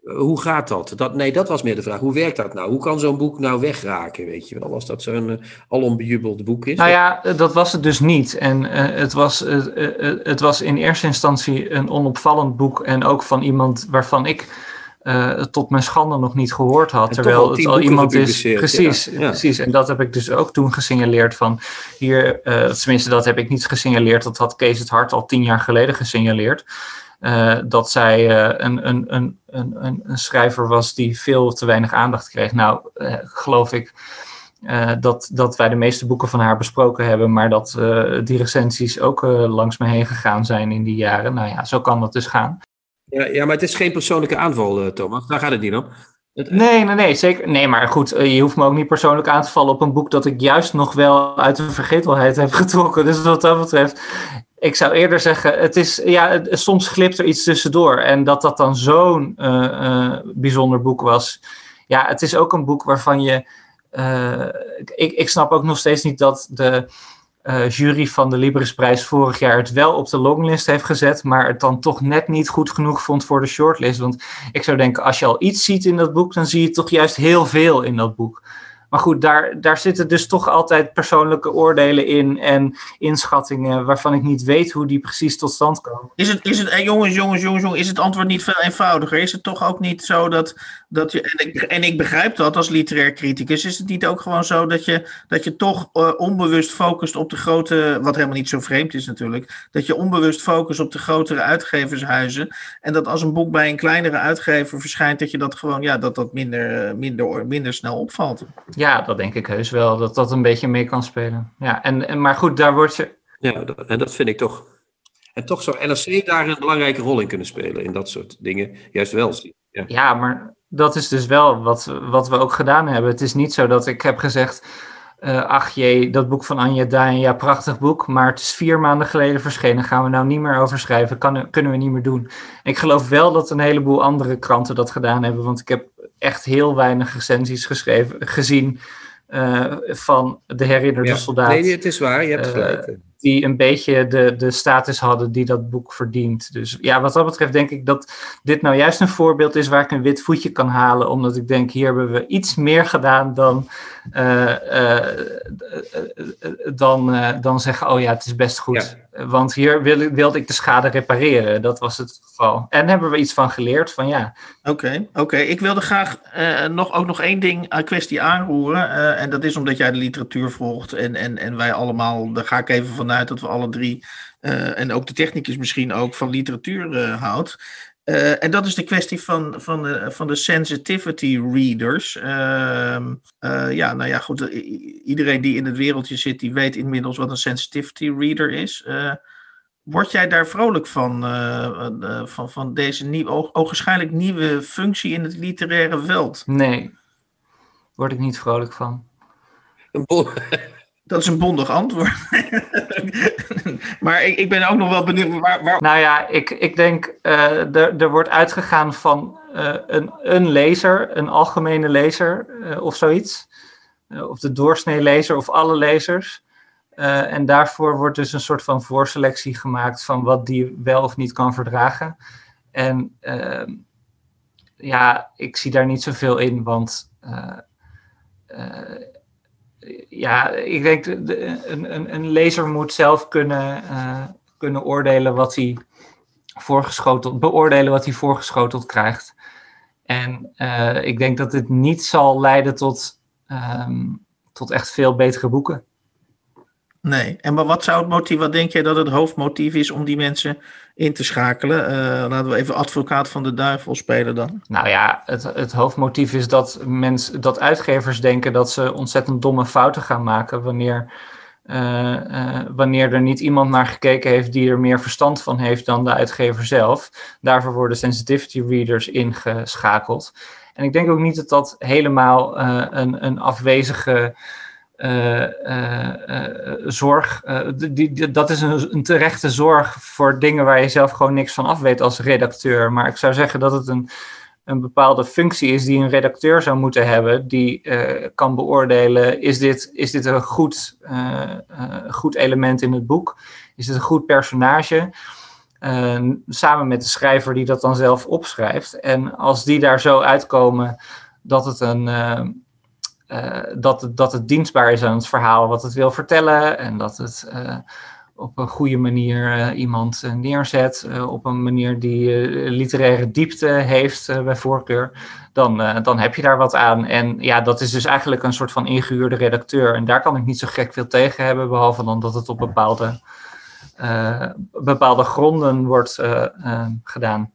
Hoe gaat dat? dat? Nee, dat was meer de vraag. Hoe werkt dat nou? Hoe kan zo'n boek nou wegraken, weet je wel? Als dat zo'n uh, alombejubeld boek is. Nou ja, dat was het dus niet. En uh, het, was, uh, uh, het was in eerste instantie een onopvallend boek. En ook van iemand waarvan ik... Uh, tot mijn schande nog niet gehoord had, en terwijl al het al iemand is... Precies, ja, ja. precies. En dat heb ik dus ook toen gesignaleerd van... hier, uh, tenminste, dat heb ik niet gesignaleerd. Dat had Kees 't Hart al tien jaar geleden gesignaleerd. Uh, dat zij uh, een, een, een, een, een schrijver was die veel te weinig aandacht kreeg. Nou, uh, geloof ik uh, dat, dat wij de meeste boeken van haar besproken hebben... maar dat uh, die recensies ook uh, langs me heen gegaan zijn in die jaren. Nou ja, zo kan dat dus gaan. Ja, ja, maar het is geen persoonlijke aanval, Thomas. Daar gaat het niet om. Het... Nee, nee, nee, zeker. Nee, maar goed, je hoeft me ook niet persoonlijk aan te vallen op een boek dat ik juist nog wel uit de vergetelheid heb getrokken. Dus wat dat betreft, ik zou eerder zeggen, het is, ja, het, soms glipt er iets tussendoor. En dat dat dan zo'n uh, uh, bijzonder boek was. Ja, het is ook een boek waarvan je... Uh, ik, ik snap ook nog steeds niet dat de... Uh, jury van de Librisprijs vorig jaar het wel op de longlist heeft gezet, maar het dan toch net niet goed genoeg vond voor de shortlist. Want ik zou denken, als je al iets ziet in dat boek, dan zie je toch juist heel veel in dat boek. Maar goed, daar, daar zitten dus toch altijd persoonlijke oordelen in en inschattingen waarvan ik niet weet hoe die precies tot stand komen. Is het, is het, eh, jongens, jongens, jongens, jongens, is het antwoord niet veel eenvoudiger? Is het toch ook niet zo dat, dat je, en ik, en ik begrijp dat als literair criticus, is het niet ook gewoon zo dat je, dat je toch uh, onbewust focust op de grote, wat helemaal niet zo vreemd is natuurlijk, dat je onbewust focust op de grotere uitgevershuizen en dat als een boek bij een kleinere uitgever verschijnt, dat je dat gewoon, ja, dat dat minder, minder, minder snel opvalt. Ja, dat denk ik heus wel, dat dat een beetje mee kan spelen. Ja, en, en, maar goed, daar wordt je... Ja, dat, en dat vind ik toch... En toch zou N R C daar een belangrijke rol in kunnen spelen, in dat soort dingen, juist wel zien. Ja, ja, maar dat is dus wel wat, wat we ook gedaan hebben. Het is niet zo dat ik heb gezegd, uh, ach jee, dat boek van Anja Daanje, ja, prachtig boek, maar het is vier maanden geleden verschenen, gaan we nou niet meer over schrijven, kan, kunnen we niet meer doen. Ik geloof wel dat een heleboel andere kranten dat gedaan hebben, want ik heb echt heel weinig recensies geschreven, gezien uh, van de herinnerde ja, soldaat. Nee, het is waar, je hebt gelijk. Uh, die een beetje de, de status hadden die dat boek verdient. Dus ja, wat dat betreft denk ik dat dit nou juist een voorbeeld is waar ik een wit voetje kan halen, omdat ik denk, hier hebben we iets meer gedaan dan, uh, uh, dan, uh, dan zeggen, oh ja, het is best goed. Ja. Want hier wil, wilde ik de schade repareren, dat was het geval. En hebben we iets van geleerd, van ja. Oké, okay, oké. Okay. Ik wilde graag uh, nog, ook nog één ding, uh, kwestie aanroeren, uh, en dat is omdat jij de literatuur volgt en, en, en wij allemaal, daar ga ik even van uit dat we alle drie, uh, en ook de technicus misschien ook, van literatuur uh, houdt. Uh, en dat is de kwestie van, van, de, van de sensitivity readers. Uh, uh, ja, nou ja, goed. I- iedereen die in het wereldje zit, die weet inmiddels wat een sensitivity reader is. Uh, word jij daar vrolijk van, uh, uh, van, van deze nieuwe, ogenschijnlijk nieuwe functie in het literaire veld? Nee, word ik niet vrolijk van. Dat is een bondig antwoord. Maar ik, ik ben ook nog wel benieuwd... Waar, waar... Nou ja, ik, ik denk... Uh, er, er wordt uitgegaan van uh, een, een lezer, een algemene lezer uh, of zoiets. Uh, of de doorsnee lezer of alle lezers. Uh, en daarvoor wordt dus een soort van voorselectie gemaakt van wat die wel of niet kan verdragen. En uh, ja, ik zie daar niet zoveel in, want... Uh, uh, Ja, ik denk een, een, een lezer moet zelf kunnen, uh, kunnen oordelen wat hij voorgeschoteld, beoordelen wat hij voorgeschoteld krijgt. En uh, ik denk dat dit niet zal leiden tot, um, tot echt veel betere boeken. Nee, en maar wat zou het motief, wat denk jij dat het hoofdmotief is om die mensen in te schakelen? Uh, laten we even advocaat van de duivel spelen dan. Nou ja, het, het hoofdmotief is dat, mens, dat uitgevers denken dat ze ontzettend domme fouten gaan maken wanneer, uh, uh, wanneer er niet iemand naar gekeken heeft die er meer verstand van heeft dan de uitgever zelf. Daarvoor worden sensitivity readers ingeschakeld. En ik denk ook niet dat dat helemaal uh, een, een afwezige... Uh, uh, uh, zorg, uh, die, die, dat is een, een terechte zorg voor dingen waar je zelf gewoon niks van af weet als redacteur. Maar ik zou zeggen dat het een, een bepaalde functie is die een redacteur zou moeten hebben, die uh, kan beoordelen, is dit, is dit een goed, uh, uh, goed element in het boek? Is dit een goed personage? Uh, samen met de schrijver die dat dan zelf opschrijft. En als die daar zo uitkomen dat het een... Uh, Uh, dat, het, dat het dienstbaar is aan het verhaal wat het wil vertellen en dat het uh, op een goede manier uh, iemand uh, neerzet, uh, op een manier die uh, literaire diepte heeft uh, bij voorkeur, dan, uh, dan heb je daar wat aan. En ja, dat is dus eigenlijk een soort van ingehuurde redacteur en daar kan ik niet zo gek veel tegen hebben, behalve dan dat het op bepaalde, uh, bepaalde gronden wordt uh, uh, gedaan.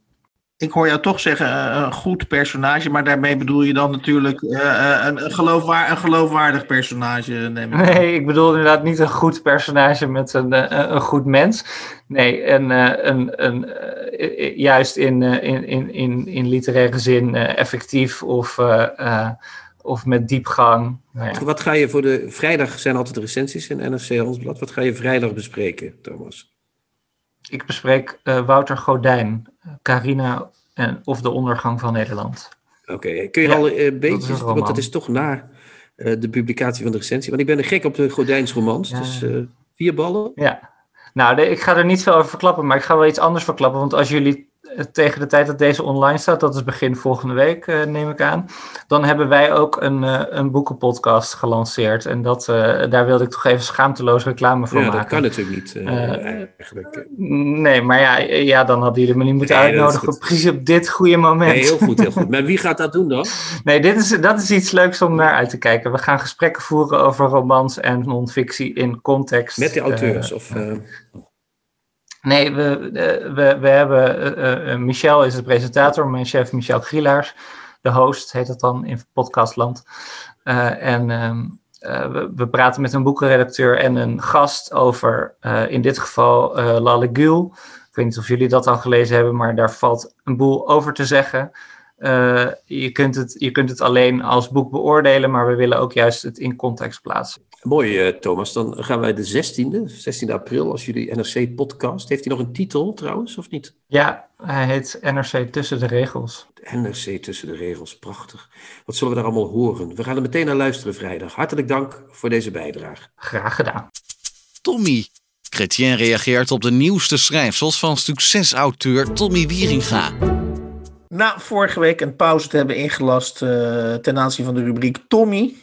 Ik hoor jou toch zeggen, uh, een goed personage, maar daarmee bedoel je dan natuurlijk uh, een, een, geloofwaar, een geloofwaardig personage. Neem ik. Nee, ik bedoel inderdaad niet een goed personage met een, een, een goed mens. Nee, een, een, een, een, juist in, in, in, in, in literaire zin uh, effectief of, uh, uh, of met diepgang. Nou ja. Wat ga je voor de... Vrijdag zijn altijd recensies in N R C Handelsblad. Wat ga je vrijdag bespreken, Thomas? Ik bespreek uh, Wouter Godijn, Carina en Of de Ondergang van Nederland. Oké, okay. Kun je ja, al een uh, beetje... Dat want dat is toch na uh, de publicatie van de recensie. Want ik ben gek op de Godijns romans. Ja. Dus uh, vier ballen. Ja. Nou, de, ik ga er niet veel over verklappen, maar ik ga wel iets anders verklappen. Want als jullie tegen de tijd dat deze online staat, dat is begin volgende week, uh, neem ik aan, dan hebben wij ook een, uh, een boekenpodcast gelanceerd. En dat, uh, daar wilde ik toch even schaamteloos reclame voor ja, maken. Dat kan natuurlijk niet, uh, uh, eigenlijk. Nee, maar ja, ja, dan hadden jullie me niet moeten nee, uitnodigen, precies op dit goede moment. Nee, heel goed, heel goed. Maar wie gaat dat doen dan? Nee, dit is, dat is iets leuks om naar uit te kijken. We gaan gesprekken voeren over romans en non-fictie in context. Met de auteurs, uh, of... Uh, Nee, we, we, we hebben, uh, uh, Michel is de presentator, mijn chef Michel Gielaars, de host heet dat dan in podcastland. Uh, en um, uh, we, we praten met een boekenredacteur en een gast over, uh, in dit geval, uh, La Ligule. Ik weet niet of jullie dat al gelezen hebben, maar daar valt een boel over te zeggen. Uh, je kunt het, je kunt het alleen als boek beoordelen, maar we willen ook juist het in context plaatsen. Mooi, uh, Thomas. Dan gaan wij de zestiende, zestien april als jullie N R C podcast. Heeft hij nog een titel trouwens, of niet? Ja, hij heet N R C Tussen de Regels. N R C Tussen de Regels, prachtig. Wat zullen we daar allemaal horen? We gaan er meteen naar luisteren vrijdag. Hartelijk dank voor deze bijdrage. Graag gedaan. Tommy. Chrétien reageert op de nieuwste schrijfsels van succesauteur Tommy Wieringa. Na vorige week een pauze te hebben ingelast uh, ten aanzien van de rubriek Tommy...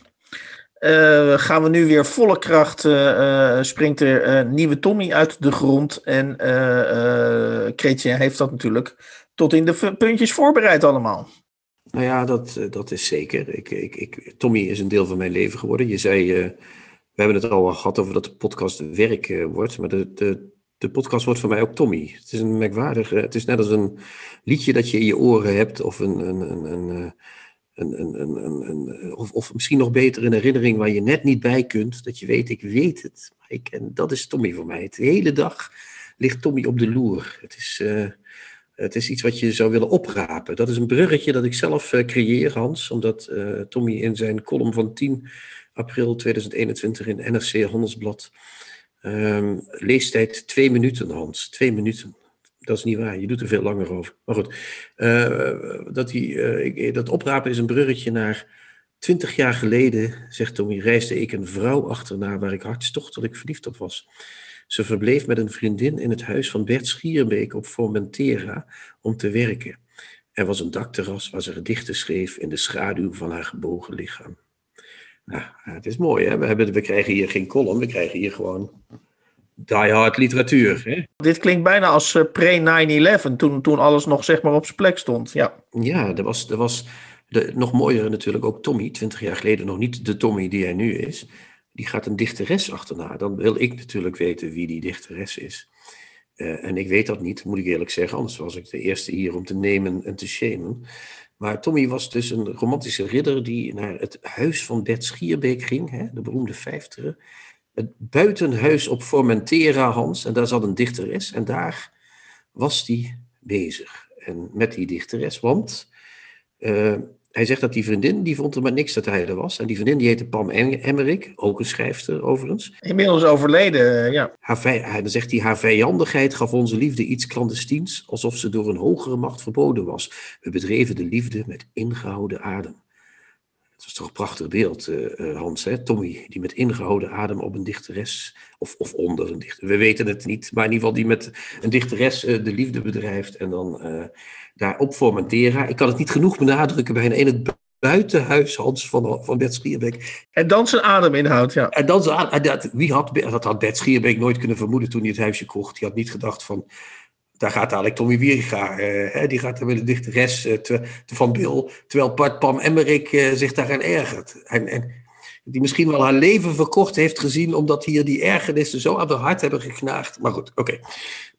Uh, gaan we nu weer volle kracht, uh, uh, springt er uh, nieuwe Tommy uit de grond. En uh, uh, Chrétien heeft dat natuurlijk tot in de v- puntjes voorbereid allemaal. Nou ja, dat, dat is zeker. Ik, ik, ik, Tommy is een deel van mijn leven geworden. Je zei, uh, we hebben het al gehad over dat de podcast werk uh, wordt. Maar de, de, de podcast wordt voor mij ook Tommy. Het is een merkwaardige, het is net als een liedje dat je in je oren hebt of een... een, een, een, een Een, een, een, een, of, of misschien nog beter een herinnering waar je net niet bij kunt, dat je weet, ik weet het. Maar ik, en dat is Tommy voor mij. De hele dag ligt Tommy op de loer. Het is, uh, het is iets wat je zou willen oprapen. Dat is een bruggetje dat ik zelf uh, creëer, Hans, omdat uh, Tommy in zijn column van tien april tweeduizend eenentwintig in N R C Handelsblad um, leestijd twee minuten, Hans, twee minuten. Dat is niet waar, je doet er veel langer over. Maar goed, uh, dat, die, uh, dat oprapen is een bruggetje naar twintig jaar geleden, zegt Tommy, reisde ik een vrouw achterna waar ik hartstochtelijk verliefd op was. Ze verbleef met een vriendin in het huis van Bert Schierbeek op Formentera om te werken. Er was een dakterras waar ze gedichten schreef in de schaduw van haar gebogen lichaam. Nou, het is mooi hè, we, hebben, we krijgen hier geen column, we krijgen hier gewoon... Die hard literatuur. Hè? Dit klinkt bijna als uh, pre nine eleven, toen, toen alles nog zeg maar op zijn plek stond. Ja, ja er was, er was de, nog mooier natuurlijk ook Tommy, twintig jaar geleden nog niet de Tommy die hij nu is. Die gaat een dichteres achterna. Dan wil ik natuurlijk weten wie die dichteres is. Uh, en ik weet dat niet, moet ik eerlijk zeggen, anders was ik de eerste hier om te nemen en te shamen. Maar Tommy was dus een romantische ridder die naar het huis van Bert Schierbeek ging, hè, de beroemde vijftiger. Het buitenhuis op Formentera, Hans, en daar zat een dichteres en daar was hij bezig en met die dichteres, want uh, hij zegt dat die vriendin, die vond er maar niks dat hij er was en die vriendin die heette Pam Emmerik, ook een schrijfster overigens. Inmiddels overleden, ja. Haar vij- hij, dan zegt hij, haar vijandigheid gaf onze liefde iets clandestiens, alsof ze door een hogere macht verboden was. We bedreven de liefde met ingehouden adem. Dat is toch een prachtig beeld, uh, Hans, hè? Tommy, die met ingehouden adem op een dichteres, of, of onder een dichteres, we weten het niet, maar in ieder geval die met een dichteres uh, de liefde bedrijft en dan uh, daar op Formentera. Ik kan het niet genoeg benadrukken bijna in het buitenhuis, Hans, van, van Bert Schierbeek. En dan zijn adem inhoudt, ja. En dan zijn adem, en dat, wie had, dat had Bert Schierbeek nooit kunnen vermoeden toen hij het huisje kocht. Die had niet gedacht van... Daar gaat eigenlijk Tommy Wieringa, eh, die gaat daar met de dichteres eh, te, van Bill, terwijl Pam Emmerik eh, zich daaraan ergert. En, en die misschien wel haar leven verkocht heeft gezien, omdat hier die ergernissen zo aan haar hart hebben geknaagd. Maar goed, oké. Okay.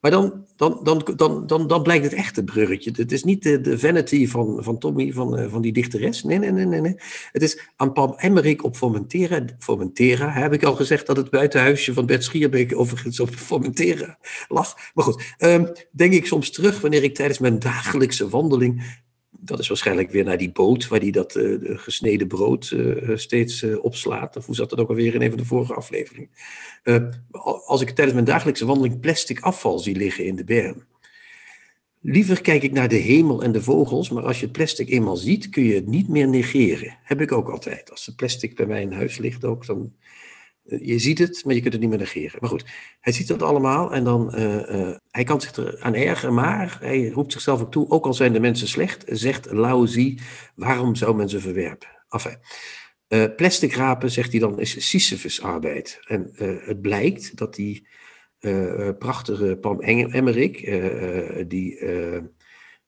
Maar dan, dan, dan, dan, dan, dan blijkt het echte bruggetje. Het is niet de, de vanity van, van Tommy, van, van die dichteres. Nee, nee, nee, nee, nee. Het is aan Pam Emmerik op Formentera. Formentera heb ik al gezegd dat het buitenhuisje van Bert Schierbeek overigens op Formentera lag. Maar goed, um, denk ik soms terug wanneer ik tijdens mijn dagelijkse wandeling... Dat is waarschijnlijk weer naar die boot waar hij dat uh, gesneden brood uh, steeds uh, opslaat. Of hoe zat dat ook alweer in een van de vorige afleveringen. Uh, als ik tijdens mijn dagelijkse wandeling plastic afval zie liggen in de berm. Liever kijk ik naar de hemel en de vogels, maar als je plastic eenmaal ziet kun je het niet meer negeren. Heb ik ook altijd. Als er plastic bij mij in huis ligt ook, dan Je ziet het, maar je kunt het niet meer negeren. Maar goed, hij ziet dat allemaal en dan... Uh, uh, hij kan zich eraan ergeren, maar hij roept zichzelf ook toe... ook al zijn de mensen slecht, zegt Lao Tzu, waarom zou men ze verwerpen? Enfin, uh, plastic rapen, zegt hij dan, is Sisyphus-arbeid. En uh, het blijkt dat die uh, prachtige Pam Emmerik... Uh, uh, die, uh,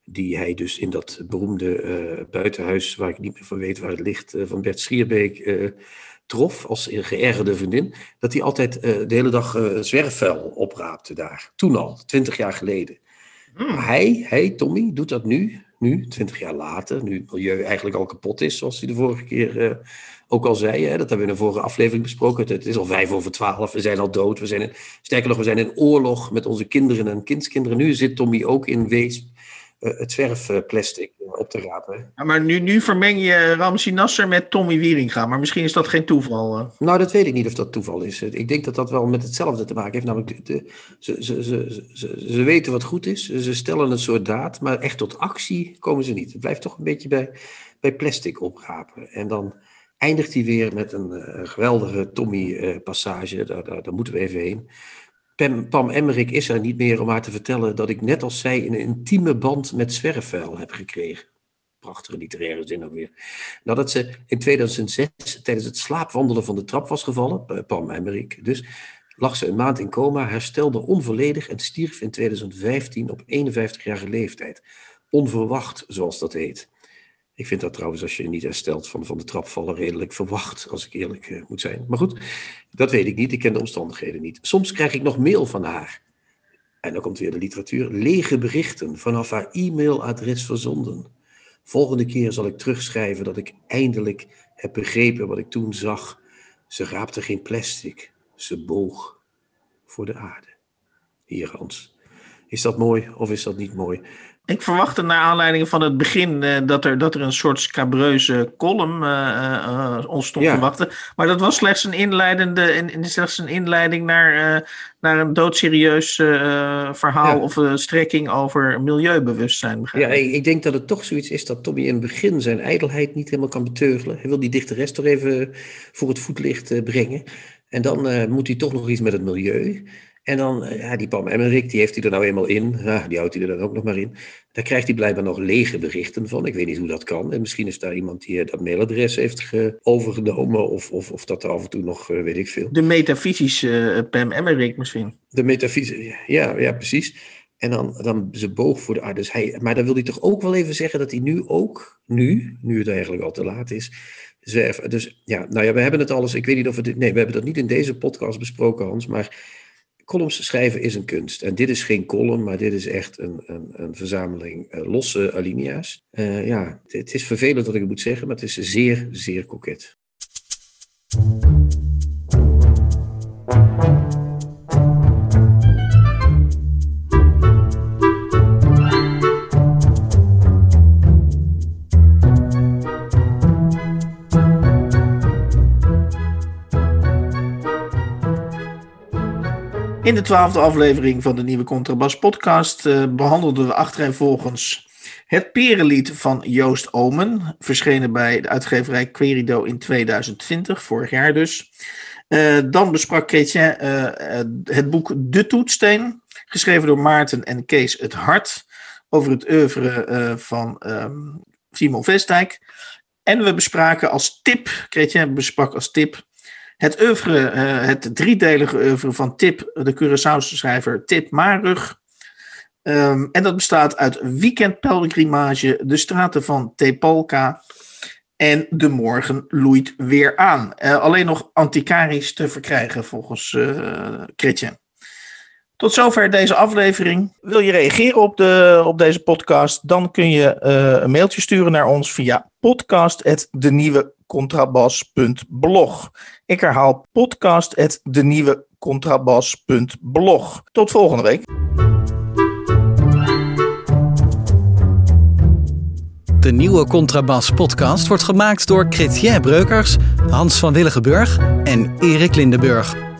die hij dus in dat beroemde uh, buitenhuis... waar ik niet meer van weet waar het ligt, uh, van Bert Schierbeek... Uh, trof als geërgerde vriendin, dat hij altijd uh, de hele dag uh, zwerfvuil opraapte daar. Toen al, twintig jaar geleden. Mm. Maar hij, hij, Tommy, doet dat nu, nu, twintig jaar later, nu het milieu eigenlijk al kapot is, zoals hij de vorige keer uh, ook al zei. Hè, dat hebben we in de vorige aflevering besproken. Het is al vijf over twaalf, we zijn al dood. We zijn in, sterker nog, we zijn in oorlog met onze kinderen en kindskinderen. Nu zit Tommy ook in Weesp. Uh, het zwerfplastic uh, op te rapen. Ja, maar nu, nu vermeng je Ramzi Nasser met Tommy Wieringa, maar misschien is dat geen toeval. Uh. Nou, dat weet ik niet of dat toeval is. Ik denk dat dat wel met hetzelfde te maken heeft. Namelijk, de, ze, ze, ze, ze, ze weten wat goed is, ze stellen een soort daad, maar echt tot actie komen ze niet. Het blijft toch een beetje bij, bij plastic oprapen. En dan eindigt hij weer met een uh, geweldige Tommy-passage. Uh, daar, daar, daar moeten we even heen. Pam, Pam Emmerik is er niet meer om haar te vertellen dat ik net als zij een intieme band met zwerfvuil heb gekregen. Prachtige literaire zin ook weer. Nadat ze in tweeduizend zes tijdens het slaapwandelen van de trap was gevallen, Pam Emmerik dus, lag ze een maand in coma, herstelde onvolledig en stierf in tweeduizend vijftien op eenenvijftigjarige leeftijd. Onverwacht, zoals dat heet. Ik vind dat trouwens, als je niet herstelt van, van de trapvallen, redelijk verwacht, als ik eerlijk uh, moet zijn. Maar goed, dat weet ik niet, ik ken de omstandigheden niet. Soms krijg ik nog mail van haar. En dan komt weer de literatuur. Lege berichten vanaf haar e-mailadres verzonden. Volgende keer zal ik terugschrijven dat ik eindelijk heb begrepen wat ik toen zag. Ze raapte geen plastic, ze boog voor de aarde. Hier, Hans. Is dat mooi of is dat niet mooi? Ik verwachtte naar aanleiding van het begin uh, dat, er, dat er een soort scabreuze column uh, uh, ons stond ja. te wachten. Maar dat was slechts een, inleidende, in, in, slechts een inleiding naar, uh, naar een doodserieus uh, verhaal ja. of uh, strekking over milieubewustzijn. Ja, ik, ik denk dat het toch zoiets is dat Tommy in het begin zijn ijdelheid niet helemaal kan beteugelen. Hij wil die dichteres toch even voor het voetlicht uh, brengen. En dan uh, moet hij toch nog iets met het milieu. En dan, ja, die Pam Emmerik, die heeft hij er nou eenmaal in. Ja, die houdt hij er dan ook nog maar in. Daar krijgt hij blijkbaar nog lege berichten van. Ik weet niet hoe dat kan. En misschien is daar iemand die dat mailadres heeft ge- overgenomen. Of, of, of dat er af en toe nog, weet ik veel. De metafysische uh, Pam Emmerik misschien. De metafysische, ja, ja, precies. En dan, dan ze boog voor de aarde. Dus hij, maar dan wil hij toch ook wel even zeggen dat hij nu ook, nu, nu het eigenlijk al te laat is... Zwerf, dus ja, nou ja, we hebben het alles. Ik weet niet of we dit, nee, we hebben dat niet in deze podcast besproken, Hans, maar... Columns schrijven is een kunst. En dit is geen column, maar dit is echt een, een, een verzameling uh, losse alinea's. Uh, ja, het, het is vervelend wat ik moet zeggen, maar het is zeer, zeer koket. In de twaalfde aflevering van de Nieuwe Contrabas podcast uh, behandelden we achtereenvolgens het Perenlied van Joost Oomen, verschenen bij de uitgeverij Querido in tweeduizend twintig, vorig jaar dus. Uh, dan besprak Chrétien uh, uh, het boek De Toetssteen, geschreven door Maarten en Kees 't Hart, over het oeuvre uh, van uh, Simon Vestdijk. En we bespraken als tip, Chrétien besprak als tip, Het oeuvre, uh, het driedelige oeuvre van Tip, de Curaçaose schrijver Tip Marugg. Um, en dat bestaat uit Weekendpelgrimage, De straten van Tepalka en De morgen loeit weer aan. Uh, alleen nog antiquarisch te verkrijgen volgens uh, Chrétien. Tot zover deze aflevering. Wil je reageren op, de, op deze podcast? Dan kun je uh, een mailtje sturen naar ons via podcast at denieuwecontrabas punt blog. Ik herhaal podcast at denieuwecontrabas punt blog. Tot volgende week. De Nieuwe Contrabas podcast wordt gemaakt door Chrétien Breukers, Hans van Willigenburg en Erik Lindenburg.